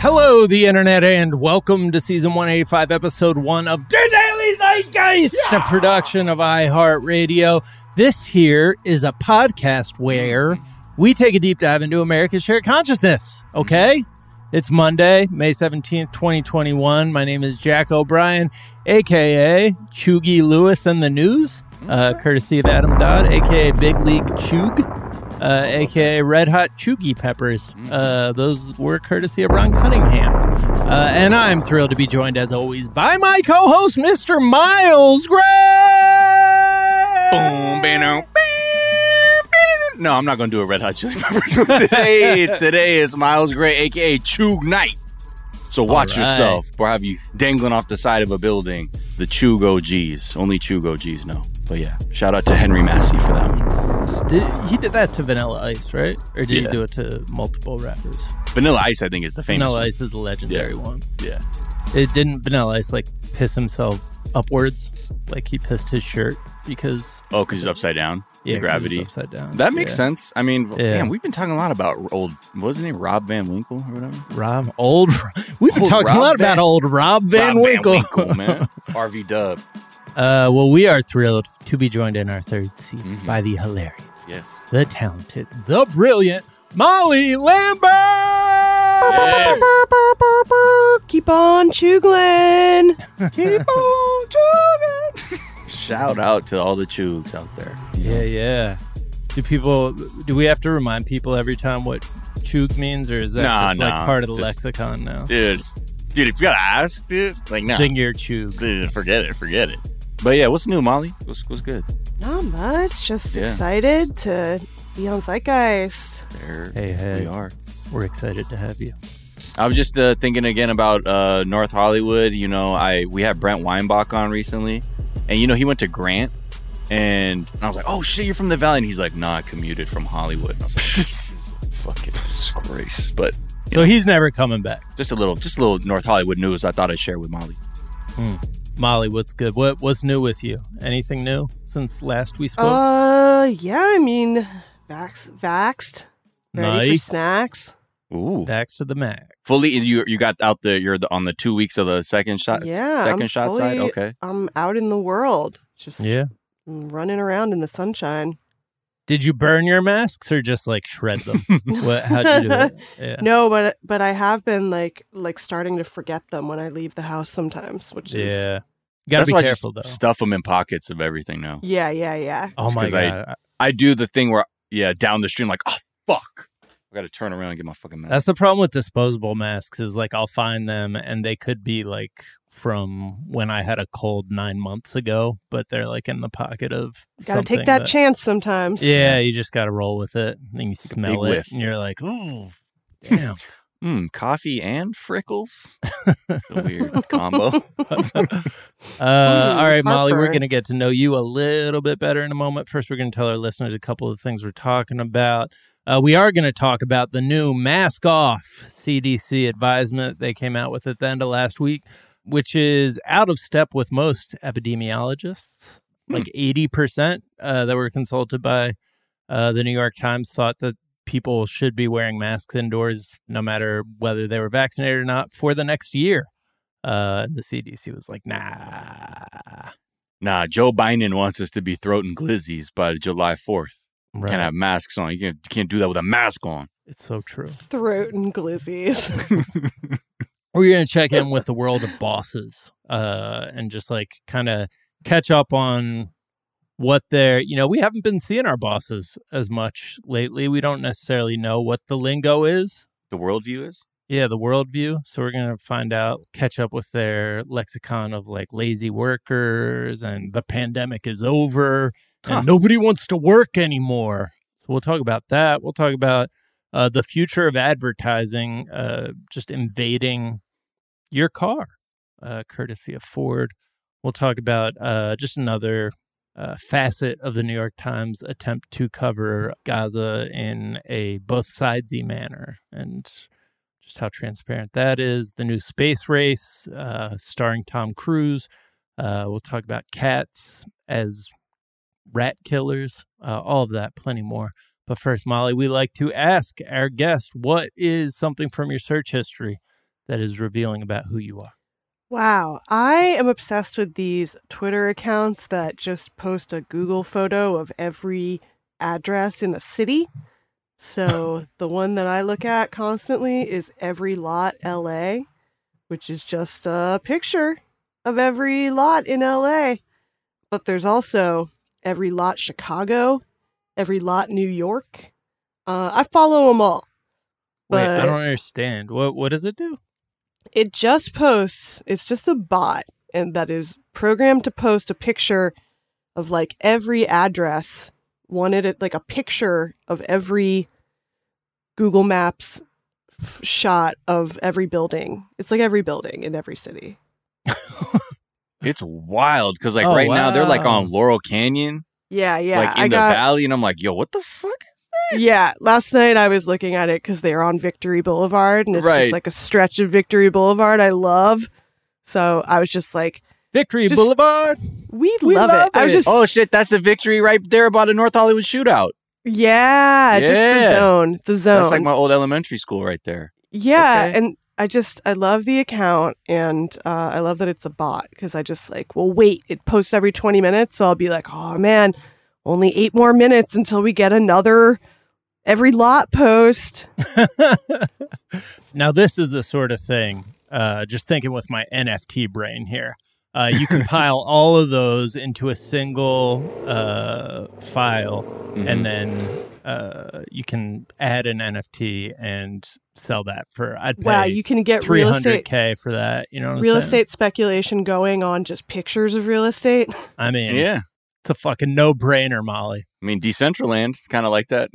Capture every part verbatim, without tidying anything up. Hello, the internet, and welcome to season one eighty-five, episode one of The Daily Zeitgeist, yeah! a production of iHeartRadio. This here is a podcast where we take a deep dive into America's shared consciousness, okay? It's Monday, May seventeenth, twenty twenty-one. My name is Jack O'Brien, a k a. Chuggy Lewis and the News, uh, courtesy of Adam Dodd, a k a. Big League Chug. Uh, a k a. Red Hot Chuggy Peppers. Uh, those were courtesy of Ron Cunningham. Uh, and I'm thrilled to be joined, as always, by my co-host, Mister Miles Gray! Boom, bam, bam. No, I'm not going to do a Red Hot Chili Peppers. today, it's, today is Miles Gray, a k a. Chug Night. So watch right. yourself, or have you dangling off the side of a building. The Chug O Gs. Only Chug O Gs know. But yeah, shout out to Henry Massey for that one. Did, he did that to Vanilla Ice, right? Or did yeah. he do it to multiple rappers? Vanilla Ice, I think, is the famous Vanilla one. Ice is the legendary yeah. one. Yeah. It didn't Vanilla Ice, like, piss himself upwards? Like, he pissed his shirt because... Oh, because he's upside down? Yeah, the Gravity. Upside down. That makes yeah. sense. I mean, yeah. damn, we've been talking a lot about old... What was his name? Rob Van Winkle or whatever? Rob. Old... We've been old talking Rob a lot Van, about old Rob Van Rob Winkle. Van Winkle, man. R V Dub. Uh, well, we are thrilled to be joined in our third season mm-hmm. by the hilarious, yes. the talented, the brilliant Molly Lambert! Yes. Keep on chuggling. Keep on chuggling. Shout out to all the chugs out there. Yeah, yeah. Do people? Do we have to remind people every time what chug means, or is that nah, just, nah, like part of the just, lexicon now? Dude, dude, if you gotta ask, dude, like no, nah. sing your chug. Dude, forget it, forget it. But yeah, what's new, Molly? What's, what's good? Not much. Just yeah. excited to be on Zeitgeist. There hey, hey. We are. We're excited to have you. I was just uh, thinking again about uh, North Hollywood. You know, I we had Brent Weinbach on recently. And, you know, he went to Grant. And, and I was like, oh, shit, you're from the Valley. And he's like, nah, I commuted from Hollywood. And I was like, this is a fucking disgrace. But So know, he's never coming back. Just a little just a little North Hollywood news I thought I'd share with Molly. Hmm. Molly, what's good? What What's new with you? Anything new since last we spoke? Uh, yeah, I mean, vax, vaxed, ready nice. for snacks. Ooh, vaxed to the max. Fully, you you got out the you're the, on the two weeks of the second shot. Yeah, second I'm shot fully, side. Okay, I'm out in the world, just yeah, running around in the sunshine. Did you burn your masks or just like shred them? what, how'd you do it? Yeah. No, but but I have been like like starting to forget them when I leave the house sometimes, which yeah. is yeah. Gotta That's be careful though. Stuff them in pockets of everything now. Yeah, yeah, yeah. Oh my god, I, I do the thing where yeah down the stream like oh fuck, I got to turn around and get my fucking mask. That's the problem with disposable masks is like I'll find them and they could be like from when I had a cold nine months ago, but they're like in the pocket of gotta take that, that chance sometimes. Yeah, you just gotta roll with it. And you smell it whiff. And you're like, ooh, damn. mm, coffee and frickles. It's a weird combo. uh, all right, Molly, we're gonna get to know you a little bit better in a moment. First, we're gonna tell our listeners a couple of things we're talking about. Uh, we are going to talk about the new Mask Off C D C advisement. They came out with at the end of last week, which is out of step with most epidemiologists. Like eighty percent uh, that were consulted by uh, the New York Times thought that people should be wearing masks indoors, no matter whether they were vaccinated or not, for the next year. Uh, the C D C was like, nah. Nah, Joe Biden wants us to be throat and glizzies by July fourth. Right. Can't have masks on. You can't, you can't do that with a mask on. It's so true. Throat and glizzies. We're going to check in with the world of bosses uh, and just like kind of catch up on what they're, you know, we haven't been seeing our bosses as much lately. We don't necessarily know what the lingo is. The worldview is? Yeah, the worldview. So we're going to find out, catch up with their lexicon of like lazy workers and the pandemic is over. Huh. And nobody wants to work anymore. So we'll talk about that. We'll talk about uh, the future of advertising, uh, just invading your car, uh, courtesy of Ford. We'll talk about uh, just another uh, facet of the New York Times attempt to cover Gaza in a both sidesy manner and just how transparent that is. The new space race uh, starring Tom Cruise. Uh, we'll talk about cats as rat killers, uh, all of that, plenty more. But first, Molly, we like to ask our guest, what is something from your search history that is revealing about who you are. Wow. I am obsessed with these Twitter accounts that just post a Google photo of every address in the city. So the one that I look at constantly is Every Lot L A, which is just a picture of every lot in L A. But there's also Every Lot Chicago, Every Lot New York. Uh, I follow them all. Wait, I don't understand. What what does it do? It just posts. It's just a bot, and that is programmed to post a picture of like every address, wanted it like a picture of every Google Maps f- shot of every building. It's like every building in every city. It's wild because like oh, right wow. now they're like on Laurel Canyon. Yeah, yeah. Like in I the got... valley, and I'm like, yo, what the fuck? Yeah, last night I was looking at it because they're on Victory Boulevard, and it's right. just like a stretch of Victory Boulevard I love. So I was just like, Victory just, Boulevard, we, we love, love it. it. I was just, oh shit, that's a Victory right there by the North Hollywood Shootout. Yeah, yeah, just the zone, the zone. That's like my old elementary school right there. Yeah, okay. And I just I love the account, and uh, I love that it's a bot because I just like, well, wait, it posts every twenty minutes, so I'll be like, oh man, only eight more minutes until we get another. Every lot post. Now, this is the sort of thing, uh, just thinking with my N F T brain here. Uh, you compile all of those into a single uh, file, mm-hmm. and then uh, you can add an N F T and sell that for, I'd pay wow, you can get three hundred K for that. You know what real I'm estate speculation going on, just pictures of real estate. I mean, yeah. It's a fucking no-brainer, Molly. I mean, Decentraland, kind of like that.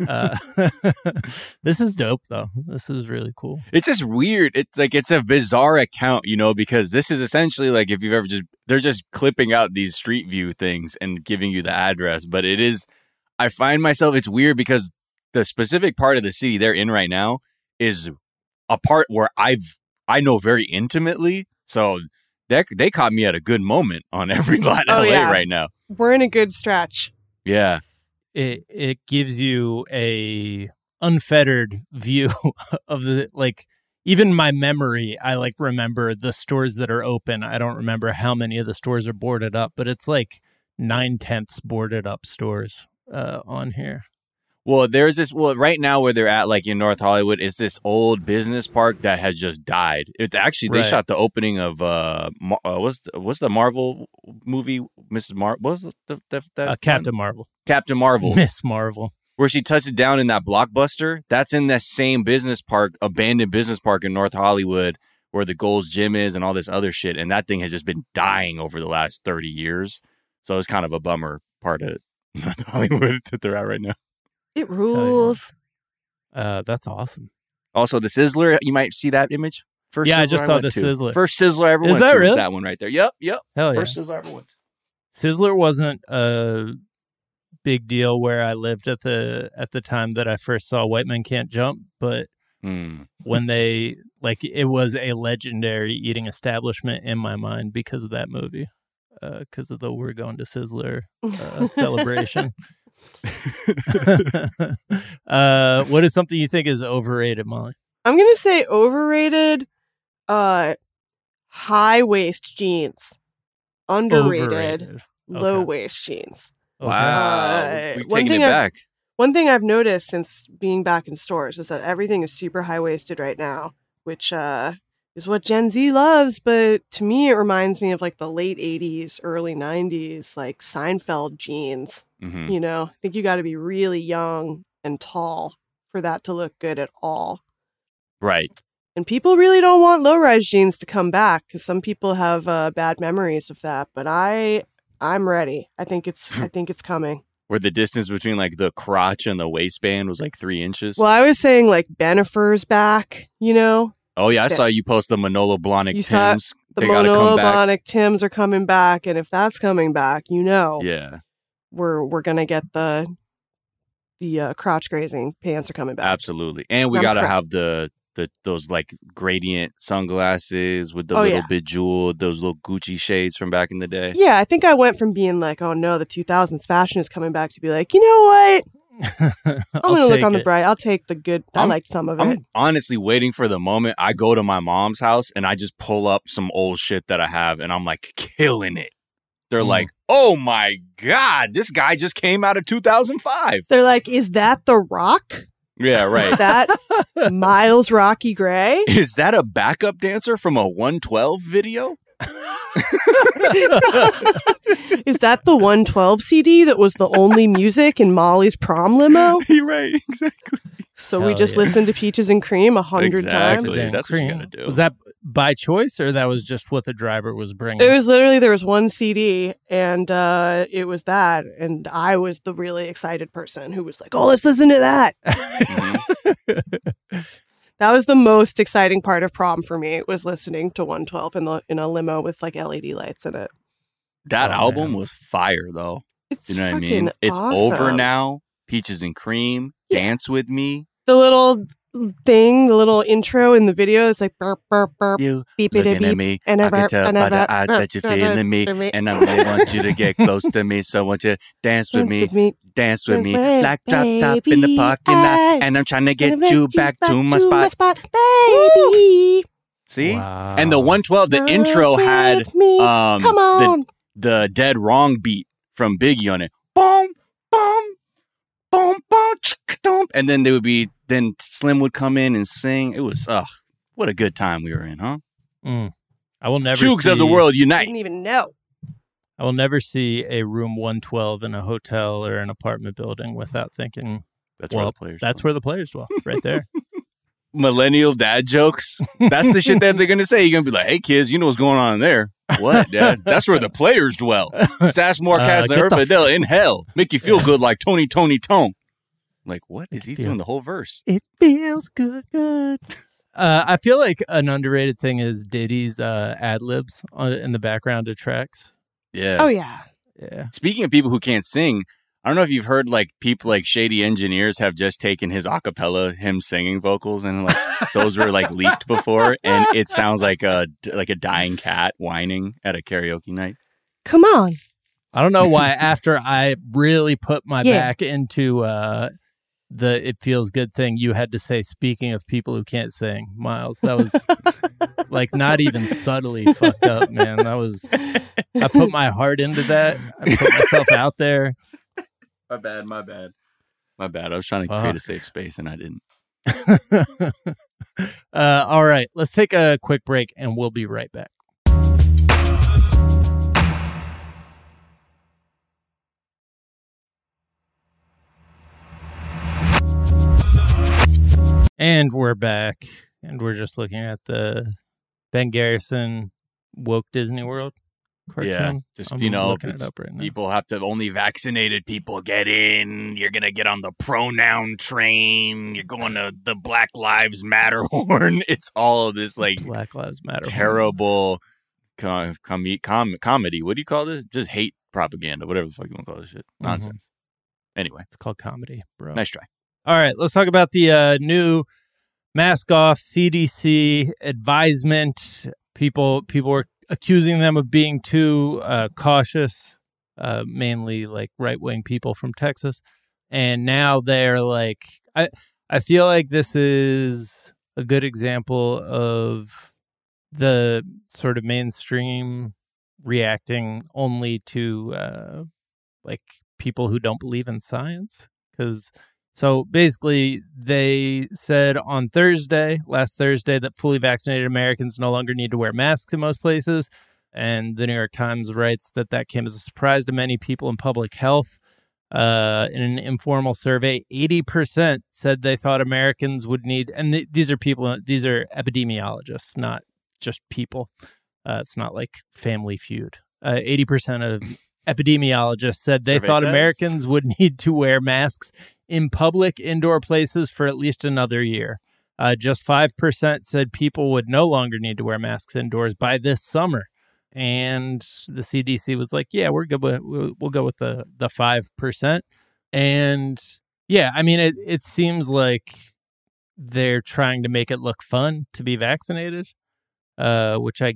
uh, this is dope, though. This is really cool. It's just weird. It's like it's a bizarre account, you know, because this is essentially like if you've ever just they're just clipping out these street view things and giving you the address. But it is I find myself it's weird because the specific part of the city they're in right now is a part where I've I know very intimately. So They they caught me at a good moment on Every Lot oh, L A yeah. right now. We're in a good stretch. Yeah, it it gives you a unfettered view of the like even my memory. I like remember the stores that are open. I don't remember how many of the stores are boarded up, but it's like nine tenths boarded up stores uh, on here. Well, there's this. Well, right now where they're at, like in North Hollywood, it's this old business park that has just died. It's actually they right. shot the opening of uh, Mar- uh what's the, what's the Marvel movie, Missus Marvel? What was the, the, the uh, Captain Marvel? Captain Marvel, Miss Marvel, where she touches down in that Blockbuster. That's in that same business park, abandoned business park in North Hollywood, where the Gold's Gym is and all this other shit. And that thing has just been dying over the last thirty years. So it's kind of a bummer part of North Hollywood that they're at right now. It rules. Oh, yeah. Uh, that's awesome. Also, the Sizzler, you might see that image. First yeah, Sizzler I just saw I the to. Sizzler. First Sizzler I ever Is went that to really? That one right there. Yep, yep. Hell First yeah. Sizzler I ever went to. Sizzler wasn't a big deal where I lived at the at the time that I first saw White Men Can't Jump, but mm. when they, like, it was a legendary eating establishment in my mind because of that movie, because uh, of the We're Going to Sizzler uh, celebration. uh, what is something you think is overrated, Molly? I'm gonna say overrated uh, high waist jeans, underrated, overrated. Low okay. waist jeans. Wow, uh, we've taken it back. I've, one thing I've noticed since being back in stores is that everything is super high waisted right now, which uh, is what Gen Z loves. But to me, it reminds me of like the late eighties, early nineties, like Seinfeld jeans. Mm-hmm. You know, I think you got to be really young and tall for that to look good at all. Right. And people really don't want low-rise jeans to come back because some people have uh, bad memories of that. But I, I'm ready. I think it's, I think it's coming. Where the distance between like the crotch and the waistband was like three inches. Well, I was saying like Bennifer's back. You know. Oh yeah, I saw you post the Manolo Blahnik you Tims. The they Manolo Blahnik Tims are coming back, and if that's coming back, you know. Yeah. We're we're gonna get the the uh, crotch grazing pants are coming back. Absolutely, and we I'm gotta tra- have the the those like gradient sunglasses with the oh, little yeah. bejeweled, those little Gucci shades from back in the day. Yeah, I think I went from being like, oh no, the two thousands fashion is coming back to be like, you know what? I'm gonna look on it. the bright. I'll take the good. I'm, I like some of I'm it. I'm honestly waiting for the moment I go to my mom's house and I just pull up some old shit that I have, and I'm like killing it. They're mm. like, "Oh my god, this guy just came out of two thousand five." They're like, "Is that The Rock?" Yeah, right. Is that Miles Rocky Gray? Is that a backup dancer from a one twelve video? Is that the one twelve C D that was the only music in Molly's prom limo? You're right, exactly. So Hell we just yeah. listened to Peaches and Cream a hundred exactly. times. That's what you gotta do. Was that by choice, or that was just what the driver was bringing? It was literally, there was one C D, and uh, it was that, and I was the really excited person who was like, "Oh, let's listen to that." That was the most exciting part of prom for me, was listening to one twelve in the in a limo with like L E D lights in it. That oh, album man. was fire, though. It's you know what I mean? Awesome. It's Over Now, Peaches and Cream, yeah. Dance With Me. The little thing, the little intro in the video, it's like burp, burp, burp, you beep, looking beep, at me, and I can burp, tell and by the eye that you're feeling me, me, and I really want you to get close to me, so I want you to dance with me, me, dance with me, like drop top in the parking lot, and I'm trying to get you back, back to my spot, my spot baby. Woo! See, wow. And the one twelve, the dance intro had um, Come on. the the Dead Wrong beat from Biggie on it, boom, boom, boom, boom, boom, and then they would be. Then Slim would come in and sing. It was, ugh, what a good time we were in, huh? Mm. I will never Chooks see, of the world unite. I didn't even know. I will never see a room one twelve in a hotel or an apartment building without thinking, that's well, where the players That's dwell. where the players dwell, right there. Millennial dad jokes. That's the shit that they're going to say. You're going to be like, "Hey, kids, you know what's going on in there." What, Dad? That's where the players dwell. Stash more cats than Earth Fidel in hell. Make you feel yeah. good like Tony, Tony, Tone. Like, what is he doing the whole verse? It feels good. good. Uh, I feel like an underrated thing is Diddy's uh, ad-libs on, in the background of tracks. Yeah. Oh, yeah. Yeah. Speaking of people who can't sing, I don't know if you've heard, like, people like Shady Engineers have just taken his acapella, him singing vocals, and like those were like leaked before, and it sounds like a, like a dying cat whining at a karaoke night. Come on. I don't know why after I really put my yeah. back into... Uh, the it feels good thing, you had to say, "Speaking of people who can't sing, Miles." That was like not even subtly fucked up, man. That was, I put my heart into that. I put myself out there. My bad, my bad. My bad. I was trying to Fuck. create a safe space and I didn't. uh, all right, let's take a quick break and we'll be right back. And we're back, and we're just looking at the Ben Garrison Woke Disney World cartoon. Yeah, just, I'm you know, it up right now. People have to, only vaccinated people get in. You're going to get on the pronoun train. You're going to the Black Lives Matter horn. It's all of this, like, Black Lives Matter terrible com- com- com- comedy. What do you call this? Just hate propaganda, whatever the fuck you want to call this shit. Nonsense. Mm-hmm. Anyway. It's called comedy, bro. Nice try. All right, let's talk about the uh, new mask off C D C advisement. People people were accusing them of being too uh, cautious, uh, mainly like right-wing people from Texas. And now they're like, I, I feel like this is a good example of the sort of mainstream reacting only to uh, like people who don't believe in science, because... So basically, they said on Thursday, last Thursday, that fully vaccinated Americans no longer need to wear masks in most places. And the New York Times writes that that came as a surprise to many people in public health. Uh, in an informal survey, eighty percent said they thought Americans would need, and th- these are people, these are epidemiologists, not just people. Uh, it's not like Family Feud. Uh, eighty percent of epidemiologists said they survey thought says. Americans would need to wear masks in public indoor places for at least another year. Uh, just five percent said people would no longer need to wear masks indoors by this summer. And the C D C was like, yeah, we're good with, we'll go with the, the five percent. And yeah, I mean, it, it seems like they're trying to make it look fun to be vaccinated, uh, which I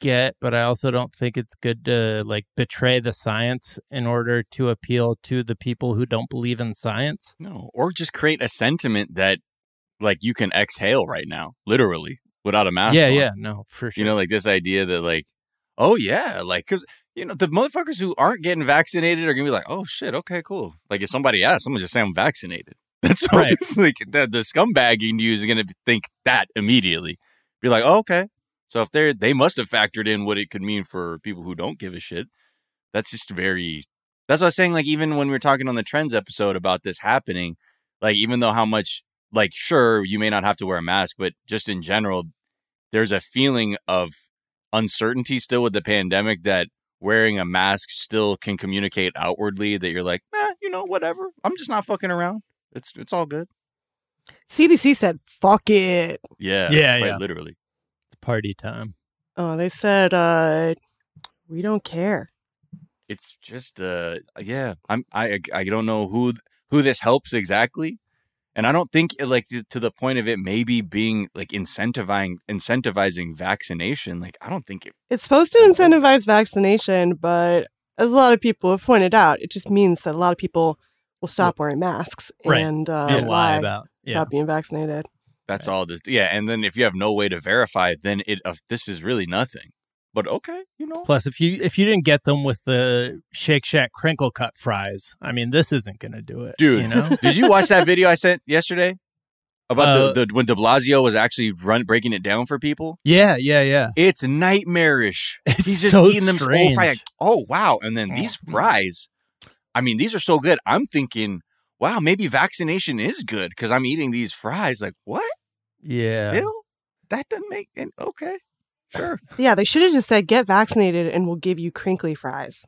get, but I also don't think it's good to like betray the science in order to appeal to the people who don't believe in science. No, or just create a sentiment that like you can exhale right now, literally without a mask. Yeah, on. yeah, no, for sure. You know, like this idea that like, oh yeah, like because you know the motherfuckers who aren't getting vaccinated are gonna be like, oh shit, okay, cool. Like if somebody asks, I'm gonna just say I'm vaccinated. That's right. It's like the, the scumbag in you is gonna think that immediately. Be like, oh, okay. So if they're, they must have factored in what it could mean for people who don't give a shit. That's just very, that's what I was saying. Like, even when we were talking on the trends episode about this happening, like, even though how much, like, sure, you may not have to wear a mask, but just in general, there's a feeling of uncertainty still with the pandemic that wearing a mask still can communicate outwardly that you're like, eh, you know, whatever. I'm just not fucking around. It's, it's all good. C D C said, fuck it. Yeah. Yeah. Quite yeah. Literally. Party time. Oh, they said uh we don't care. It's just uh yeah, I'm I I don't know who who this helps exactly. And I don't think it, like to, to the point of it maybe being like incentivizing incentivizing vaccination, like I don't think it It's supposed to incentivize vaccination, but as a lot of people have pointed out, it just means that a lot of people will stop wearing masks right. and uh yeah, lie about yeah. not being vaccinated. That's right. all this. Yeah. And then if you have no way to verify, then it uh, this is really nothing. But OK, you know, plus, if you if you didn't get them with the Shake Shack crinkle cut fries, I mean, this isn't going to do it. Dude, you know? Did you watch that video I sent yesterday about uh, the, the when de Blasio was actually run breaking it down for people? Yeah, yeah, yeah. It's nightmarish. It's He's just so eating them strange. Fry, like, oh, wow. And then these fries. I mean, these are so good. I'm thinking, wow, maybe vaccination is good because I'm eating these fries. Like, what? Yeah. Bill? That doesn't make it. Okay. Sure. Yeah, they should have just said, get vaccinated and we'll give you crinkly fries.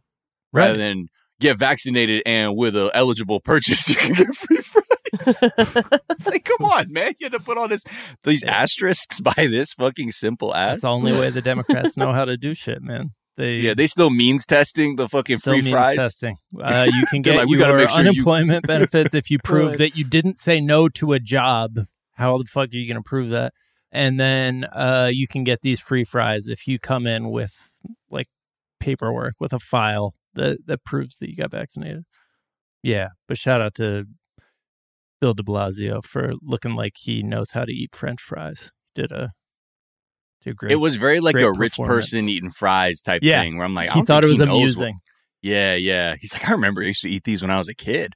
Right. Rather than get vaccinated and with an eligible purchase, you can get free fries. It's like, come on, man. You had to put all this, these yeah. asterisks by this fucking simple ass. That's the only way the Democrats know how to do shit, man. They, yeah, they still means testing the fucking free fries. Testing. Uh, you can get like, we your gotta make sure unemployment you... benefits if you prove right. that you didn't say no to a job. How the fuck are you going to prove that? And then uh, you can get these free fries if you come in with like paperwork with a file that, that proves that you got vaccinated. Yeah, but shout out to Bill de Blasio for looking like he knows how to eat French fries. Did a Great, it was very like a rich person eating fries type yeah. thing where I'm like, I don't he thought it was amusing. What... Yeah, yeah. He's like, I remember I used to eat these when I was a kid.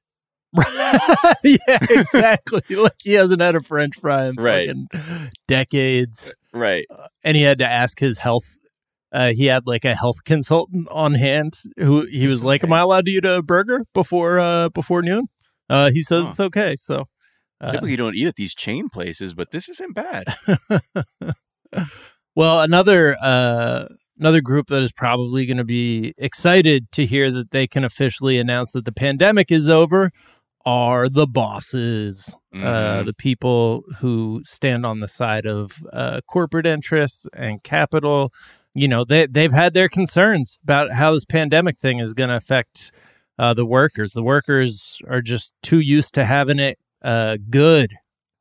Yeah, exactly. Like he hasn't had a French fry in right. fucking decades. Right. Uh, and he had to ask his health. Uh, he had like a health consultant on hand who he was it's like, okay. Am I allowed to eat a burger before uh, before noon? Uh, he says huh. it's okay. So uh, typically you don't eat at these chain places, but this isn't bad. Well, another uh, another group that is probably going to be excited to hear that they can officially announce that the pandemic is over are the bosses, mm-hmm. uh, the people who stand on the side of uh, corporate interests and capital. You know, they, they've had their concerns about how this pandemic thing is going to affect uh, the workers. The workers are just too used to having it uh, good.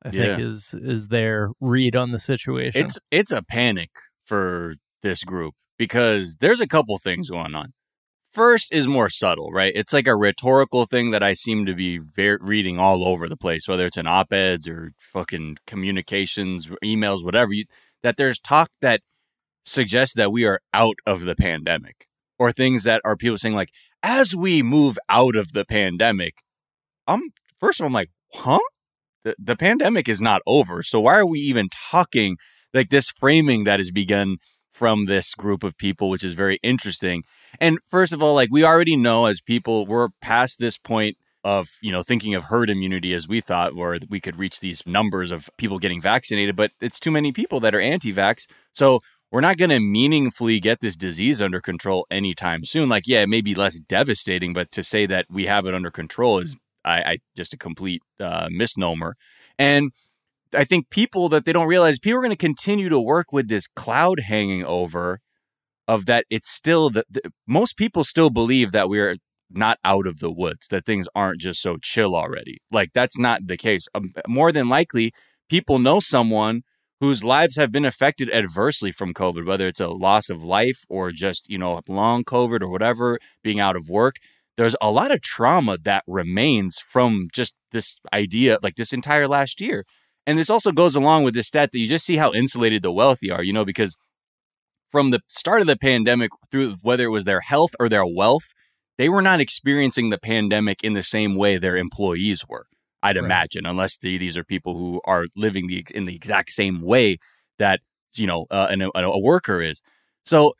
I yeah. think is is their read on the situation. It's it's a panic for this group because there's a couple things going on. First is more subtle, right? It's like a rhetorical thing that I seem to be ver- reading all over the place, whether it's in op-eds or fucking communications, emails, whatever. You, that there's talk that suggests that we are out of the pandemic or things that are people saying like, as we move out of the pandemic, I'm first of all, I'm like, huh? The, the pandemic is not over. So why are we even talking like this framing that has begun from this group of people, which is very interesting. And first of all, like we already know as people, we're past this point of, you know, thinking of herd immunity as we thought, where we could reach these numbers of people getting vaccinated, but it's too many people that are anti-vax. So we're not going to meaningfully get this disease under control anytime soon. Like, yeah, it may be less devastating, but to say that we have it under control is I, I just a complete uh, misnomer. And I think people that they don't realize people are going to continue to work with this cloud hanging over of that. It's still that most people still believe that we're not out of the woods, that things aren't just so chill already. Like that's not the case. Um, more than likely, people know someone whose lives have been affected adversely from COVID, whether it's a loss of life or just, you know, long COVID or whatever, being out of work. There's a lot of trauma that remains from just this idea, like this entire last year. And this also goes along with this stat that you just see how insulated the wealthy are, you know, because from the start of the pandemic through whether it was their health or their wealth, they were not experiencing the pandemic in the same way their employees were, I'd right. imagine, unless the, these are people who are living the, in the exact same way that, you know, uh, an, a, a worker is. So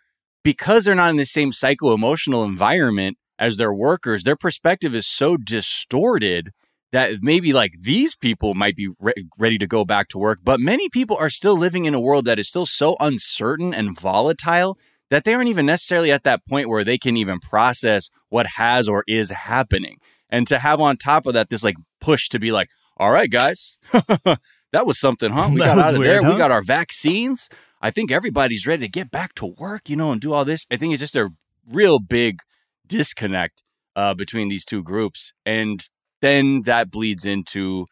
because they're not in the same psycho-emotional environment as their workers, their perspective is so distorted that maybe like these people might be re- ready to go back to work. But many people are still living in a world that is still so uncertain and volatile that they aren't even necessarily at that point where they can even process what has or is happening. And to have on top of that, this like push to be like, all right, guys, that was something, huh? We got out of weird, there. Huh? We got our vaccines. I think everybody's ready to get back to work, you know, and do all this. I think it's just a real big disconnect uh, between these two groups. And then that bleeds into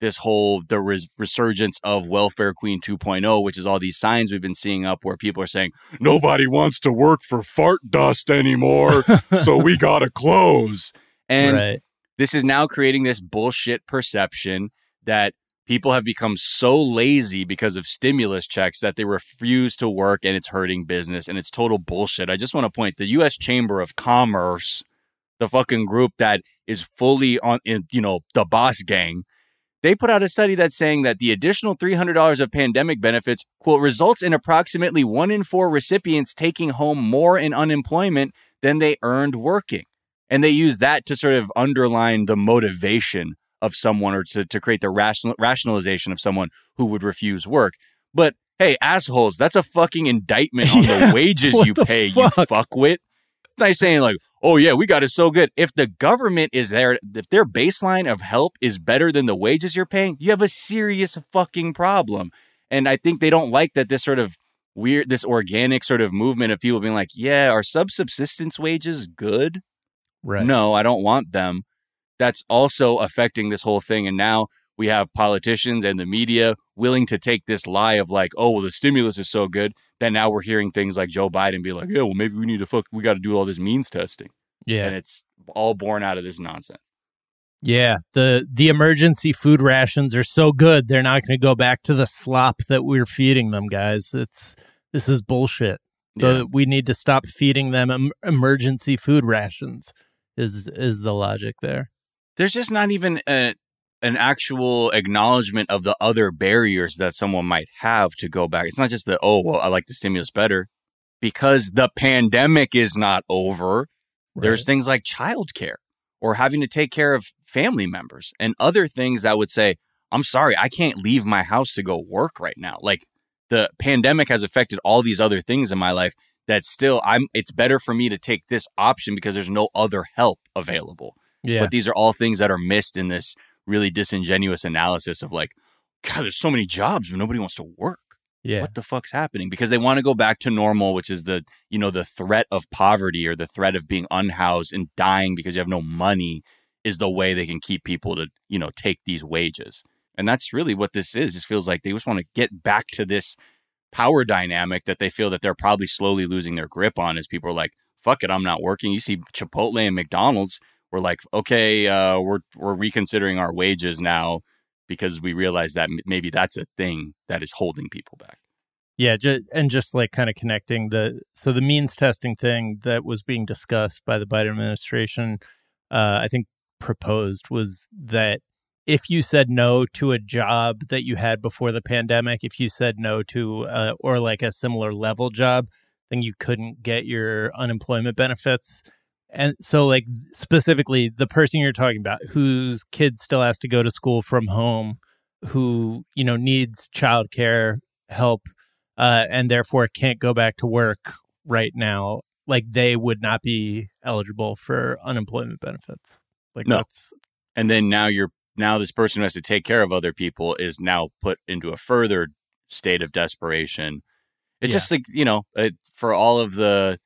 this whole the res- resurgence of Welfare Queen two point oh, which is all these signs we've been seeing up where people are saying, nobody wants to work for fart dust anymore, so we got to close. And right. this is now creating this bullshit perception that people have become so lazy because of stimulus checks that they refuse to work, and it's hurting business, and it's total bullshit. I just want to point the U S Chamber of Commerce, the fucking group that is fully on, in, you know, the boss gang, they put out a study that's saying that the additional three hundred dollars of pandemic benefits, quote, results in approximately one in four recipients taking home more in unemployment than they earned working. And they use that to sort of underline the motivation of someone, or to, to create the rational, rationalization of someone who would refuse work. But hey, assholes, that's a fucking indictment on yeah, the wages you the pay, fuck? you fuckwit. It's not saying like, oh yeah, we got it so good. If the government is there, if their baseline of help is better than the wages you're paying, you have a serious fucking problem. And I think they don't like that this sort of weird, this organic sort of movement of people being like, yeah, are subsubsistence wages good? Right. No, I don't want them. That's also affecting this whole thing. And now we have politicians and the media willing to take this lie of like, oh, well, the stimulus is so good. Then now we're hearing things like Joe Biden be like, yeah, well, maybe we need to fuck. We got to do all this means testing. Yeah. And it's all born out of this nonsense. Yeah. The the emergency food rations are so good. They're not going to go back to the slop that we're feeding them, guys. It's this is bullshit. Yeah. The, we need to stop feeding them em- emergency food rations is is the logic there. There's just not even a, an actual acknowledgement of the other barriers that someone might have to go back. It's not just the, oh, well, I like the stimulus better because the pandemic is not over. Right. There's things like childcare or having to take care of family members and other things that would say, I'm sorry, I can't leave my house to go work right now. Like the pandemic has affected all these other things in my life that still I'm it's better for me to take this option because there's no other help available. Yeah. But these are all things that are missed in this really disingenuous analysis of like, God, there's so many jobs, but nobody wants to work. Yeah. What the fuck's happening? Because they want to go back to normal, which is the, you know, the threat of poverty or the threat of being unhoused and dying because you have no money is the way they can keep people to, you know, take these wages. And that's really what this is. It just feels like they just want to get back to this power dynamic that they feel that they're probably slowly losing their grip on as people are like, fuck it, I'm not working. You see Chipotle and McDonald's. We're like, okay, uh, we're we're reconsidering our wages now because we realize that m- maybe that's a thing that is holding people back. Yeah, ju- and just like kind of connecting the so the means testing thing that was being discussed by the Biden administration, uh, I think proposed was that if you said no to a job that you had before the pandemic, if you said no to uh, or like a similar level job, then you couldn't get your unemployment benefits. And so, like, specifically, the person you're talking about whose kid still has to go to school from home, who, you know, needs childcare help uh, and therefore can't go back to work right now, like, they would not be eligible for unemployment benefits. Like, no. That's... And then now you're now this person who has to take care of other people is now put into a further state of desperation. It's yeah. just like, you know, it, for all of the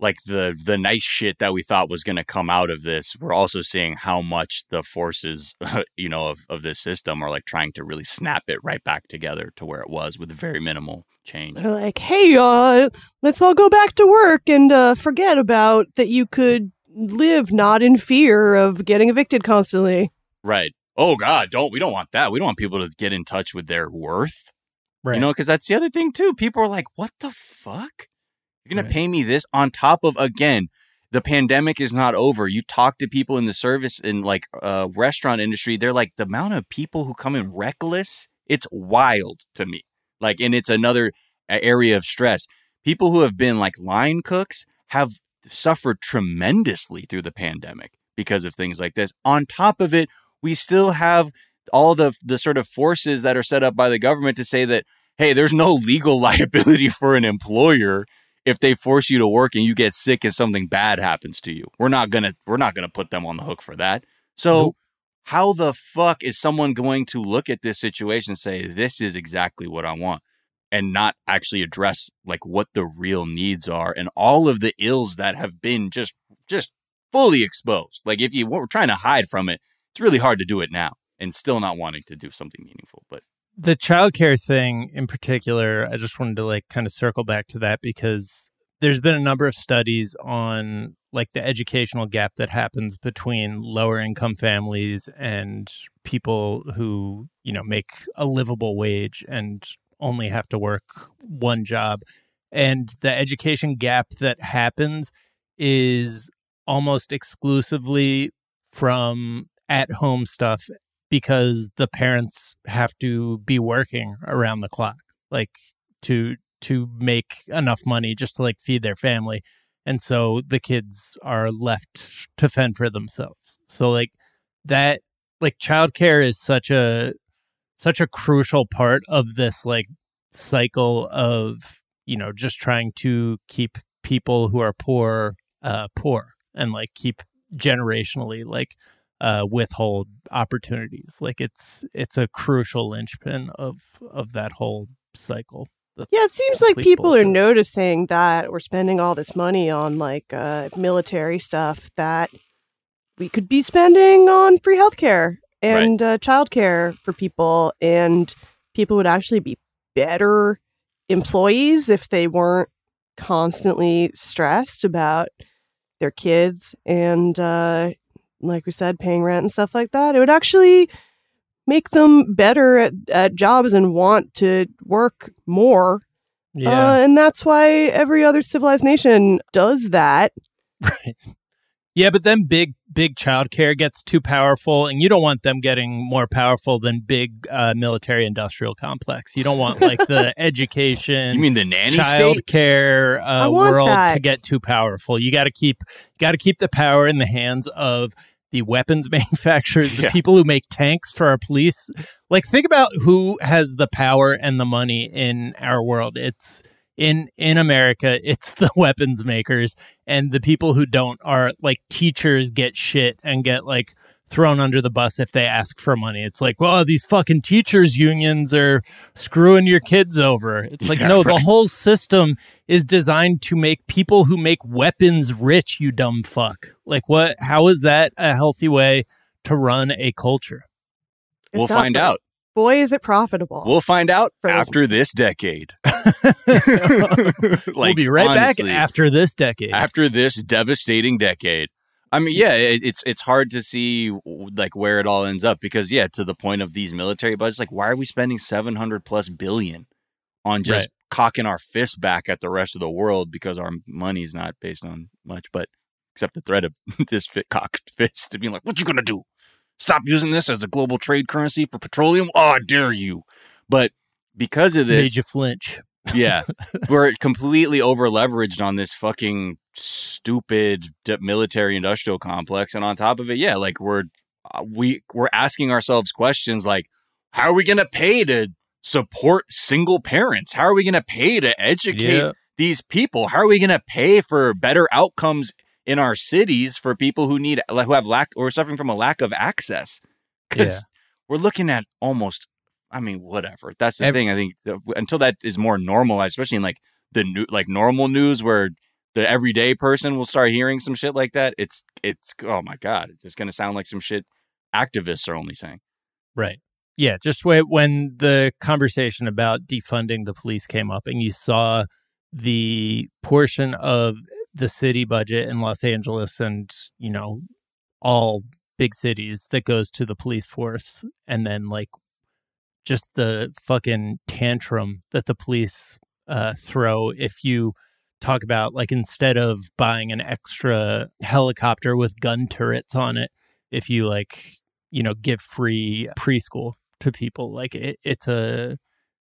like the the nice shit that we thought was going to come out of this, we're also seeing how much the forces, you know, of, of this system are like trying to really snap it right back together to where it was with very minimal change. They're like, hey, y'all, uh, let's all go back to work and uh, forget about that. You could live not in fear of getting evicted constantly. Right. Oh, God, don't we don't want that. We don't want people to get in touch with their worth. Right. You know, because that's the other thing, too. People are like, what the fuck? You're going right. to pay me this on top of, again, the pandemic is not over. You talk to people in the service and like uh, restaurant industry. They're like, the amount of people who come in reckless, it's wild to me. Like, and it's another area of stress. People who have been like line cooks have suffered tremendously through the pandemic because of things like this. On top of it, we still have all the the sort of forces that are set up by the government to say that, hey, there's no legal liability for an employer if they force you to work and you get sick and something bad happens to you. We're not going to we're not going to put them on the hook for that. So nope. How the fuck is someone going to look at this situation and say, this is exactly what I want, and not actually address like what the real needs are and all of the ills that have been just just fully exposed? Like, if you were trying to hide from it, it's really hard to do it now and still not wanting to do something meaningful. But the childcare thing in particular, I just wanted to like kind of circle back to that, because there's been a number of studies on like the educational gap that happens between lower income families and people who, you know, make a livable wage and only have to work one job. And the education gap that happens is almost exclusively from at-home stuff, because the parents have to be working around the clock, like to to make enough money just to like feed their family. And so the kids are left to fend for themselves. So like that, like childcare is such a such a crucial part of this like cycle of, you know, just trying to keep people who are poor uh, poor and like keep generationally like Uh, withhold opportunities. Like it's it's a crucial linchpin of of that whole cycle. That's yeah, it seems like people bullshit. Are noticing that we're spending all this money on like uh, military stuff that we could be spending on free healthcare and right. uh, childcare for people, and people would actually be better employees if they weren't constantly stressed about their kids and. Uh, Like we said, paying rent and stuff like that. It would actually make them better at, at jobs and want to work more. Yeah. Uh, and that's why every other civilized nation does that. Right. Yeah, but then big, big childcare gets too powerful, and you don't want them getting more powerful than big uh, military industrial complex. You don't want like the education, you mean the nanny childcare uh, world that. To get too powerful. You got to keep, got to keep the power in the hands of the weapons manufacturers, the yeah. people who make tanks for our police. Like, think about who has the power and the money in our world. It's in in America, it's the weapons makers, and the people who don't are like teachers get shit and get like thrown under the bus if they ask for money. It's like, well, these fucking teachers unions are screwing your kids over. It's like, yeah, no, right. The whole system is designed to make people who make weapons rich, you dumb fuck. Like, what? How is that a healthy way to run a culture? It's we'll find out. Boy, is it profitable. We'll find out after this decade. like, we'll be right honestly, back after this decade. After this devastating decade. I mean, yeah, it, it's it's hard to see like where it all ends up, because, yeah, to the point of these military budgets, like, why are we spending seven hundred plus billion on just right. cocking our fist back at the rest of the world because our money's not based on much, but except the threat of this fit, cocked fist and being like, what you gonna do? Stop using this as a global trade currency for petroleum. Oh, I dare you. But because of this... Made you flinch. Yeah. We're completely over-leveraged on this fucking stupid military-industrial complex. And on top of it, yeah, like, we're, we, we're asking ourselves questions like, how are we going to pay to support single parents? How are we going to pay to educate yeah. these people? How are we going to pay for better outcomes in our cities for people who need, who have lack or suffering from a lack of access? Because yeah. we're looking at almost, I mean, whatever. That's the Every- thing. I think until that is more normal, especially in like the new, like normal news where the everyday person will start hearing some shit like that, it's it's oh my god, it's just going to sound like some shit activists are only saying. Right. Yeah. Just wait, when the conversation about defunding the police came up, and you saw the portion of the city budget in Los Angeles and, you know, all big cities that goes to the police force, and then like just the fucking tantrum that the police uh, throw if you talk about, like, instead of buying an extra helicopter with gun turrets on it, if you, like, you know, give free preschool to people, like it, it's a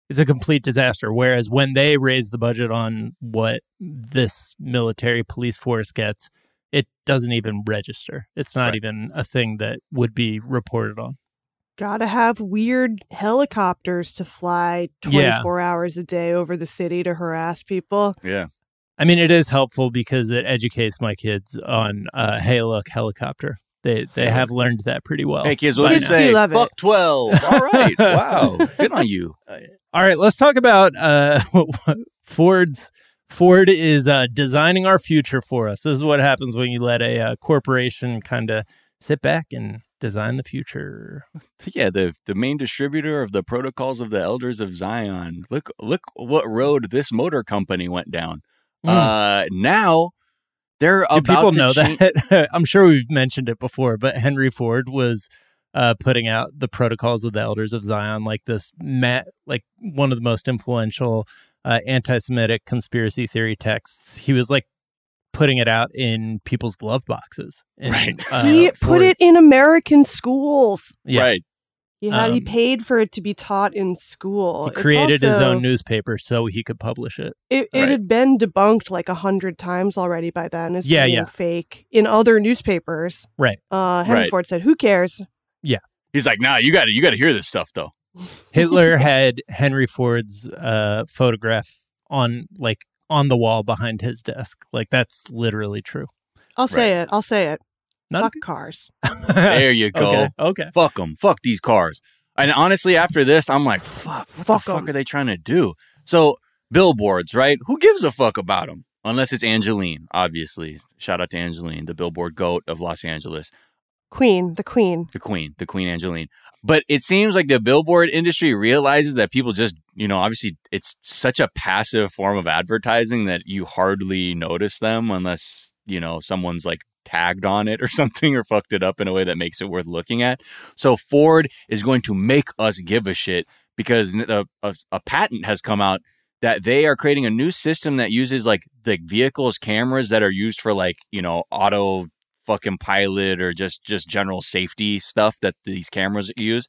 it's a complete disaster. Whereas when they raise the budget on what this military police force gets, it doesn't even register. It's not right. even a thing that would be reported on. Gotta have weird helicopters to fly twenty-four yeah. hours a day over the city to harass people. Yeah. I mean, it is helpful because it educates my kids on, uh, hey, look, helicopter. They they have learned that pretty well. Hey, kids, what do you say? Love Fuck it. twelve. All right. Wow. Good on you. All right. Let's talk about uh, Ford's. Ford is uh, designing our future for us. This is what happens when you let a uh, corporation kind of sit back and design the future. Yeah, the the main distributor of the protocols of the elders of Zion. Look, look what road this motor company went down. Mm. Uh, now they're Do about people know cha- that? I'm sure we've mentioned it before, but Henry Ford was uh, putting out the protocols of the elders of Zion, like this, ma- like one of the most influential uh, anti-Semitic conspiracy theory texts. He was like putting it out in people's glove boxes. In, right. Uh, he Ford's. put it in American schools. Yeah. Right. Yeah, um, he paid for it to be taught in school. He created also, his own newspaper so he could publish it. It, it right. had been debunked like a hundred times already by then as yeah, being yeah. fake in other newspapers. Right. Uh, Henry right. Ford said, "Who cares?" Yeah. He's like, "Nah, you got to, you got to hear this stuff, though." Hitler had Henry Ford's uh, photograph on like on the wall behind his desk. Like that's literally true. I'll right. say it. I'll say it. None? Fuck cars. There you go. Okay, okay. Fuck them. Fuck these cars. And honestly, after this, I'm like, fuck, what fuck the fuck em. Are they trying to do? So billboards, right? Who gives a fuck about them? Unless it's Angeline, obviously. Shout out to Angeline, the billboard goat of Los Angeles. Queen, the queen. The queen, the queen Angeline. But it seems like the billboard industry realizes that people just, you know, obviously it's such a passive form of advertising that you hardly notice them unless, you know, someone's like, tagged on it or something or fucked it up in a way that makes it worth looking at. So Ford is going to make us give a shit because a, a, a patent has come out that they are creating a new system that uses like the vehicle's cameras that are used for like, you know, auto fucking pilot or just just general safety stuff that these cameras use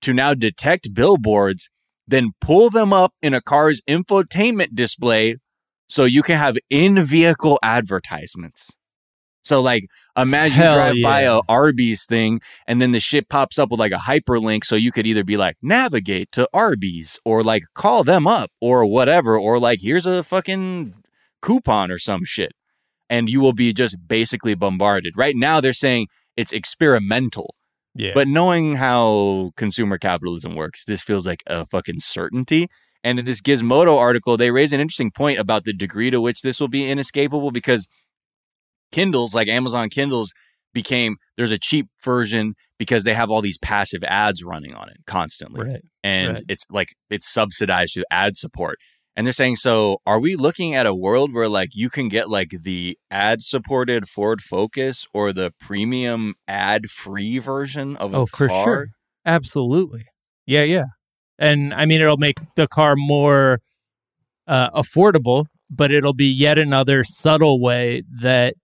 to now detect billboards, then pull them up in a car's infotainment display so you can have in-vehicle advertisements. So, like, imagine Hell you drive yeah. by a Arby's thing, and then the shit pops up with, like, a hyperlink, so you could either be like, navigate to Arby's, or, like, call them up, or whatever, or, like, here's a fucking coupon or some shit, and you will be just basically bombarded. Right now, they're saying it's experimental, yeah. but knowing how consumer capitalism works, this feels like a fucking certainty. And in this Gizmodo article, they raise an interesting point about the degree to which this will be inescapable, because Kindles, like Amazon Kindles, became there's a cheap version because they have all these passive ads running on it constantly. Right. And right. it's like it's subsidized through ad support. And they're saying, so are we looking at a world where like you can get like the ad supported Ford Focus or the premium ad free version of a oh, car? Oh, for sure. Absolutely. Yeah. Yeah. And I mean, it'll make the car more uh, affordable, but it'll be yet another subtle way that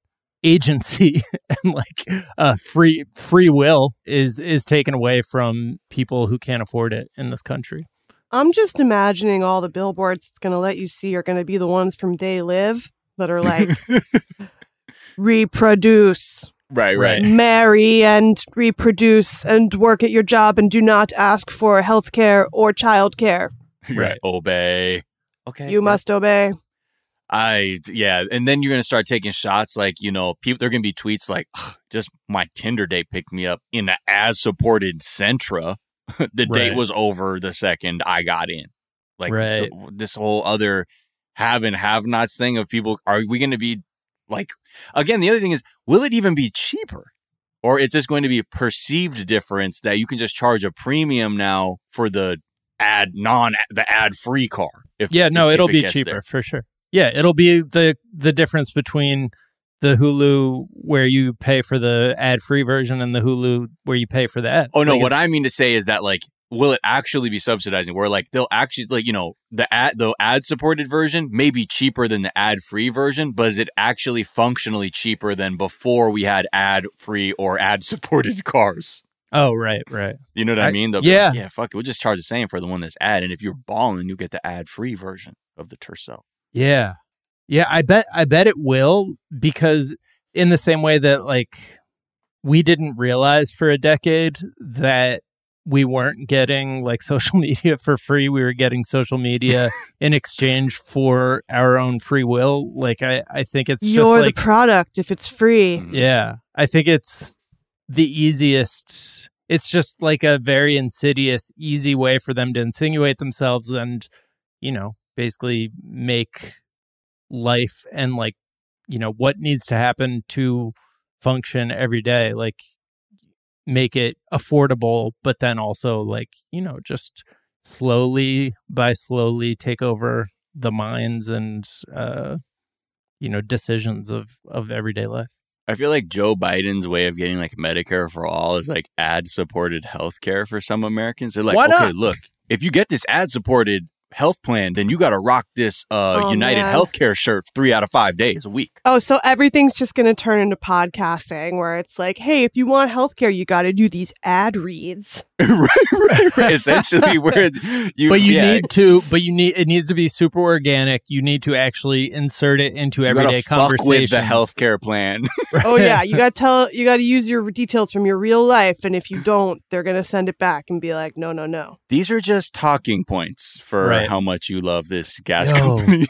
agency and like uh free free will is is taken away from people who can't afford it in this country. I'm just imagining all the billboards it's gonna let you see are gonna be the ones from They Live that are like reproduce right right marry and reproduce and work at your job and do not ask for health care or child care right obey okay you must obey I, yeah. And then you're going to start taking shots like, you know, people, there are going to be tweets like, just my Tinder date picked me up in the ad supported Sentra. The right. date was over the second I got in. Like right. th- this whole other have and have nots thing of people. Are we going to be like, again, the other thing is, will it even be cheaper? Or it's just going to be a perceived difference that you can just charge a premium now for the ad non the ad free car. If, yeah, no, if, it'll if it be cheaper there. For sure. Yeah, it'll be the the difference between the Hulu where you pay for the ad free version and the Hulu where you pay for the ad. Oh no, like what I mean to say is that, like, will it actually be subsidizing? Where, like, they'll actually, like, you know, the ad the ad supported version may be cheaper than the ad free version, but is it actually functionally cheaper than before we had ad free or ad supported cars? Oh, right, right. You know what I, I mean? They'll yeah. Like, yeah, fuck it. We'll just charge the same for the one that's ad. And if you're balling, you get the ad free version of the Tercel. Yeah. Yeah, I bet I bet it will, because in the same way that, like, we didn't realize for a decade that we weren't getting, like, social media for free. We were getting social media in exchange for our own free will. Like, I, I think it's just, you're like, the product if it's free. Yeah. I think it's the easiest. It's just like a very insidious, easy way for them to insinuate themselves and, you know, basically make life and, like, you know, what needs to happen to function every day, like, make it affordable, but then also, like, you know, just slowly by slowly take over the minds and, uh, you know, decisions of, of everyday life. I feel like Joe Biden's way of getting, like, Medicare for all is, like, ad supported health care for some Americans. They're like, why okay, not? Look, if you get this ad supported health plan, then you got to rock this uh, oh, United man. Healthcare shirt three out of five days a week. Oh, so everything's just going to turn into podcasting where it's like, hey, if you want healthcare, you got to do these ad reads. right, right, right. Essentially, where you, but you yeah. need to, but you need it needs to be super organic. You need to actually insert it into everyday conversation with the healthcare plan. oh yeah, you got to tell, you got to use your details from your real life, and if you don't, they're going to send it back and be like, no, no, no. These are just talking points for. Right. How much you love this gas Yo, company.